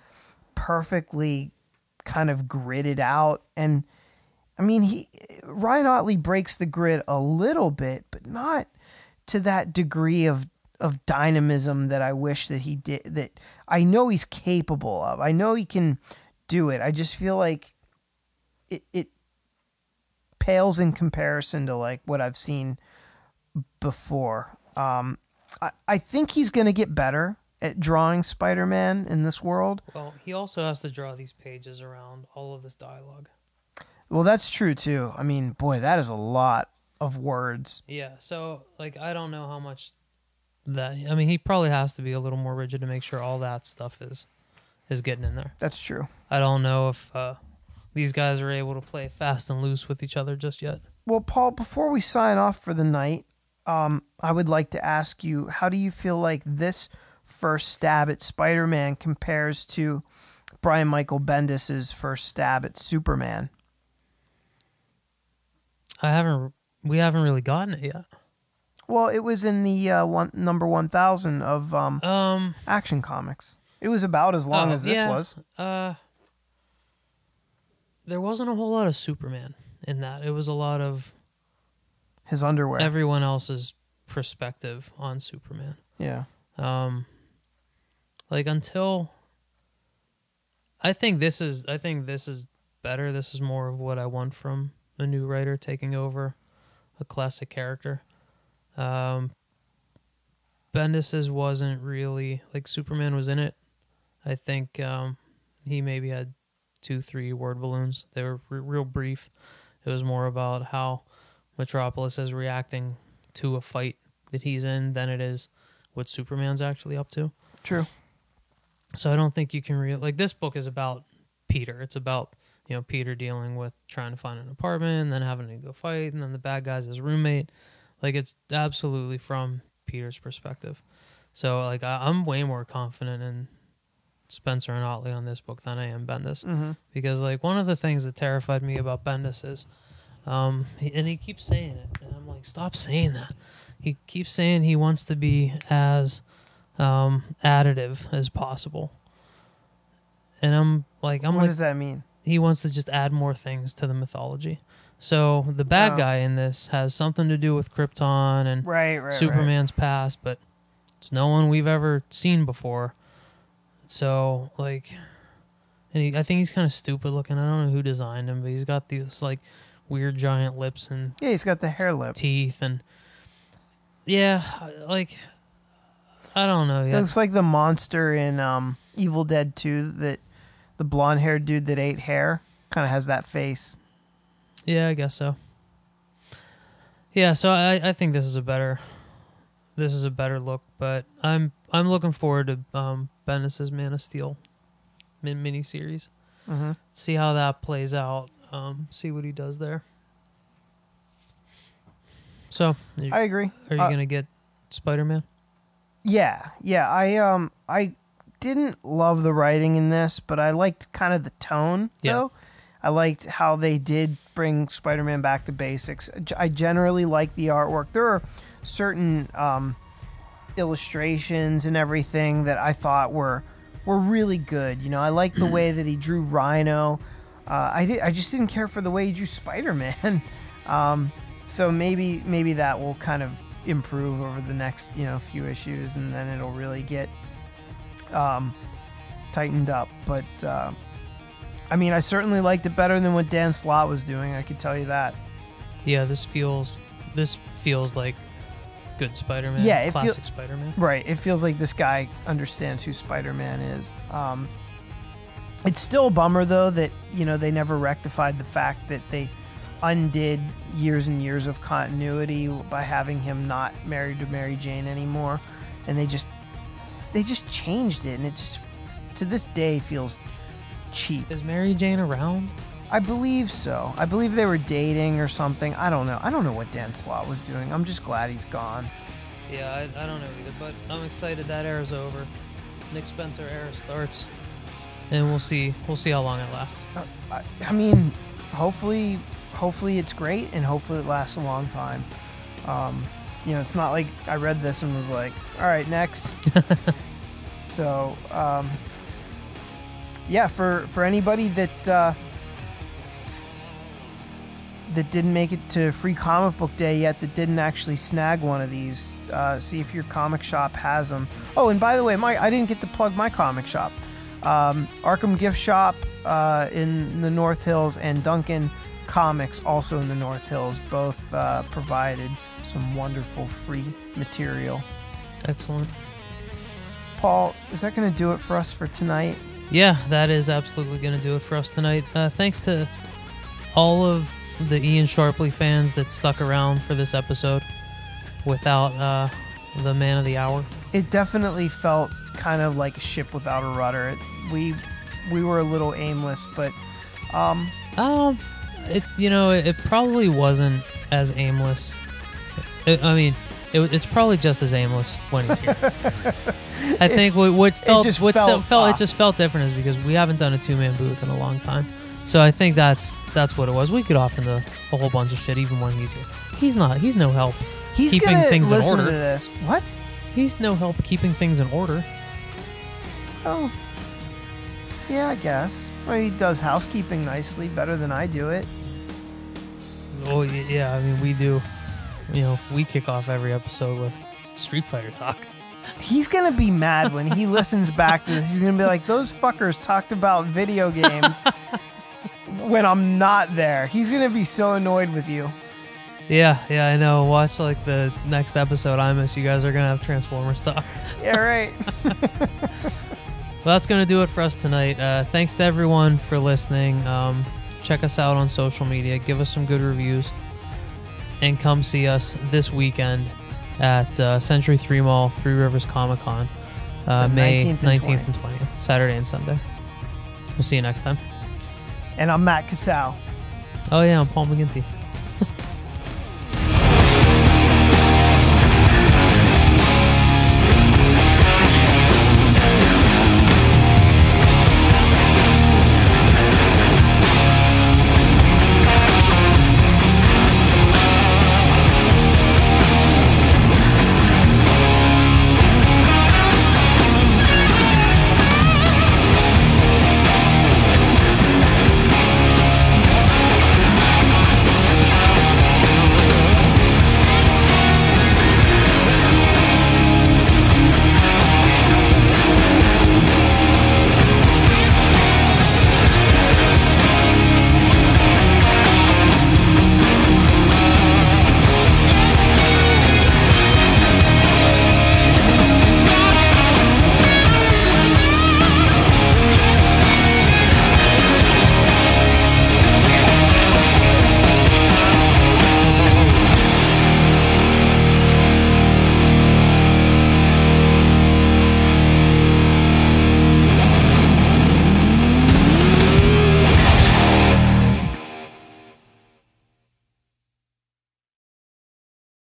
perfectly kind of gridded out, and I mean he Ryan Otley breaks the grid a little bit, but not to that degree of of dynamism that I wish that he did, that I know he's capable of. I know he can do it. I just feel like it, it pales in comparison to like what I've seen before. Um, I, I think he's going to get better at drawing Spider-Man in this world. Well, he also has to draw these pages around all of this dialogue. Well, that's true too. I mean, boy, that is a lot of words. Yeah. So like, I don't know how much that, I mean, he probably has to be a little more rigid to make sure all that stuff is, is getting in there. That's true. I don't know if uh, these guys are able to play fast and loose with each other just yet. Well, Paul, before we sign off for the night, um, I would like to ask you, how do you feel like this first stab at Spider-Man compares to Brian Michael Bendis's first stab at Superman? I haven't, we haven't really gotten it yet. Well, it was in the uh, one number one thousand of um, um, Action Comics. It was about as long uh, as this yeah, was. Uh, there wasn't a whole lot of Superman in that. It was a lot of his underwear. Everyone else's perspective on Superman. Yeah. Um, like until I think this is, I think this is better. This is more of what I want from a new writer taking over a classic character. Um, Bendis's wasn't really like Superman was in it. I think um, he maybe had two, three word balloons. They were re- real brief. It was more about how Metropolis is reacting to a fight that he's in than it is what Superman's actually up to. True. So I don't think you can read like this book is about Peter. It's about, you know, Peter dealing with trying to find an apartment and then having to go fight, and then the bad guy's his roommate. Like, it's absolutely from Peter's perspective. So, like, I, I'm way more confident in Spencer and Otley on this book than I am Bendis. Mm-hmm. Because, like, one of the things that terrified me about Bendis is, um, he, and he keeps saying it, and I'm like, stop saying that. He keeps saying he wants to be as um, additive as possible. And I'm like... I'm what like, does that mean? He wants to just add more things to the mythology. So the bad oh. guy in this has something to do with Krypton and right, right, Superman's right. past, but it's no one we've ever seen before. So, like, and he, I think he's kind of stupid looking. I don't know who designed him, but he's got these, like, weird giant lips and... Yeah, he's got the hair lip. Teeth and... Yeah, like, I don't know. It looks like the monster in um, Evil Dead two that... The blonde-haired dude that ate hair kind of has that face. Yeah, I guess so. Yeah, so I, I think this is a better, this is a better look. But I'm I'm looking forward to um, Bendis's Man of Steel min- mini series. Mm-hmm. See how that plays out. Um, see what he does there. So are, I agree. Are you uh, gonna get Spider-Man? Yeah, yeah. I um I didn't love the writing in this, but I liked kind of the tone yeah. though. I liked how they did bring Spider-Man back to basics. I generally like the artwork. There are certain um, illustrations and everything that I thought were were really good. You know, I liked the way that he drew Rhino. Uh, I did. I just didn't care for the way he drew Spider-Man. um, so maybe maybe that will kind of improve over the next you know few issues, and then it'll really get um, tightened up. But uh, I mean, I certainly liked it better than what Dan Slott was doing. I could tell you that. Yeah, this feels this feels like good Spider-Man. Yeah, classic feel, Spider-Man. Right. It feels like this guy understands who Spider-Man is. Um, it's still a bummer though that you know they never rectified the fact that they undid years and years of continuity by having him not married to Mary Jane anymore, and they just they just changed it, and it just to this day feels cheap. Is Mary Jane around? I believe so. I believe they were dating or something. I don't know. I don't know what Dan Slott was doing. I'm just glad he's gone. Yeah, I, I don't know either, but I'm excited that era's over. Nick Spencer era starts, and we'll see. We'll see how long it lasts. Uh, I, I mean, hopefully, hopefully it's great, and hopefully it lasts a long time. Um, you know, it's not like I read this and was like, all right, next. So, um, yeah, for for anybody that. Uh, that didn't make it to Free Comic Book Day yet, that didn't actually snag one of these, uh, see if your comic shop has them. Oh, and by the way, my I didn't get to plug my comic shop. Um, Arkham Gift Shop uh, in the North Hills and Duncan Comics, also in the North Hills, both uh, provided some wonderful free material. Excellent. Paul, is that going to do it for us for tonight? Yeah, that is absolutely going to do it for us tonight. Uh, thanks to all of the Ian Sharply fans that stuck around for this episode without uh, the man of the hour. It definitely felt kind of like a ship without a rudder. It, we we were a little aimless, but um, um, it you know it, it probably wasn't as aimless. It, I mean, it, it's probably just as aimless when he's here. I it, think what, what felt what felt, felt it just felt different is because we haven't done a two man booth in a long time. So I think that's that's what it was. We could offer him a whole bunch of shit, even when he's here. He's not. He's no help. He's keeping things in order. He's gonna listen to this. What? He's no help keeping things in order. Oh, yeah, I guess. Well, he does housekeeping nicely, better than I do it. Oh yeah, I mean we do. You know, we kick off every episode with Street Fighter talk. He's going to be mad when he listens back to this. He's going to be like, those fuckers talked about video games. When I'm not there, he's gonna be so annoyed with you. Yeah, yeah, I know. Watch like the next episode I miss. You guys are gonna have Transformers talk. Yeah, right. Well, that's gonna do it for us tonight. Uh, thanks to everyone for listening. Um, check us out on social media. Give us some good reviews, and come see us this weekend at uh, Century Three Mall, Three Rivers Comic Con, uh, May nineteenth and twentieth, Saturday and Sunday. We'll see you next time. And I'm Matt Cassell. Oh, yeah, I'm Paul McGinty.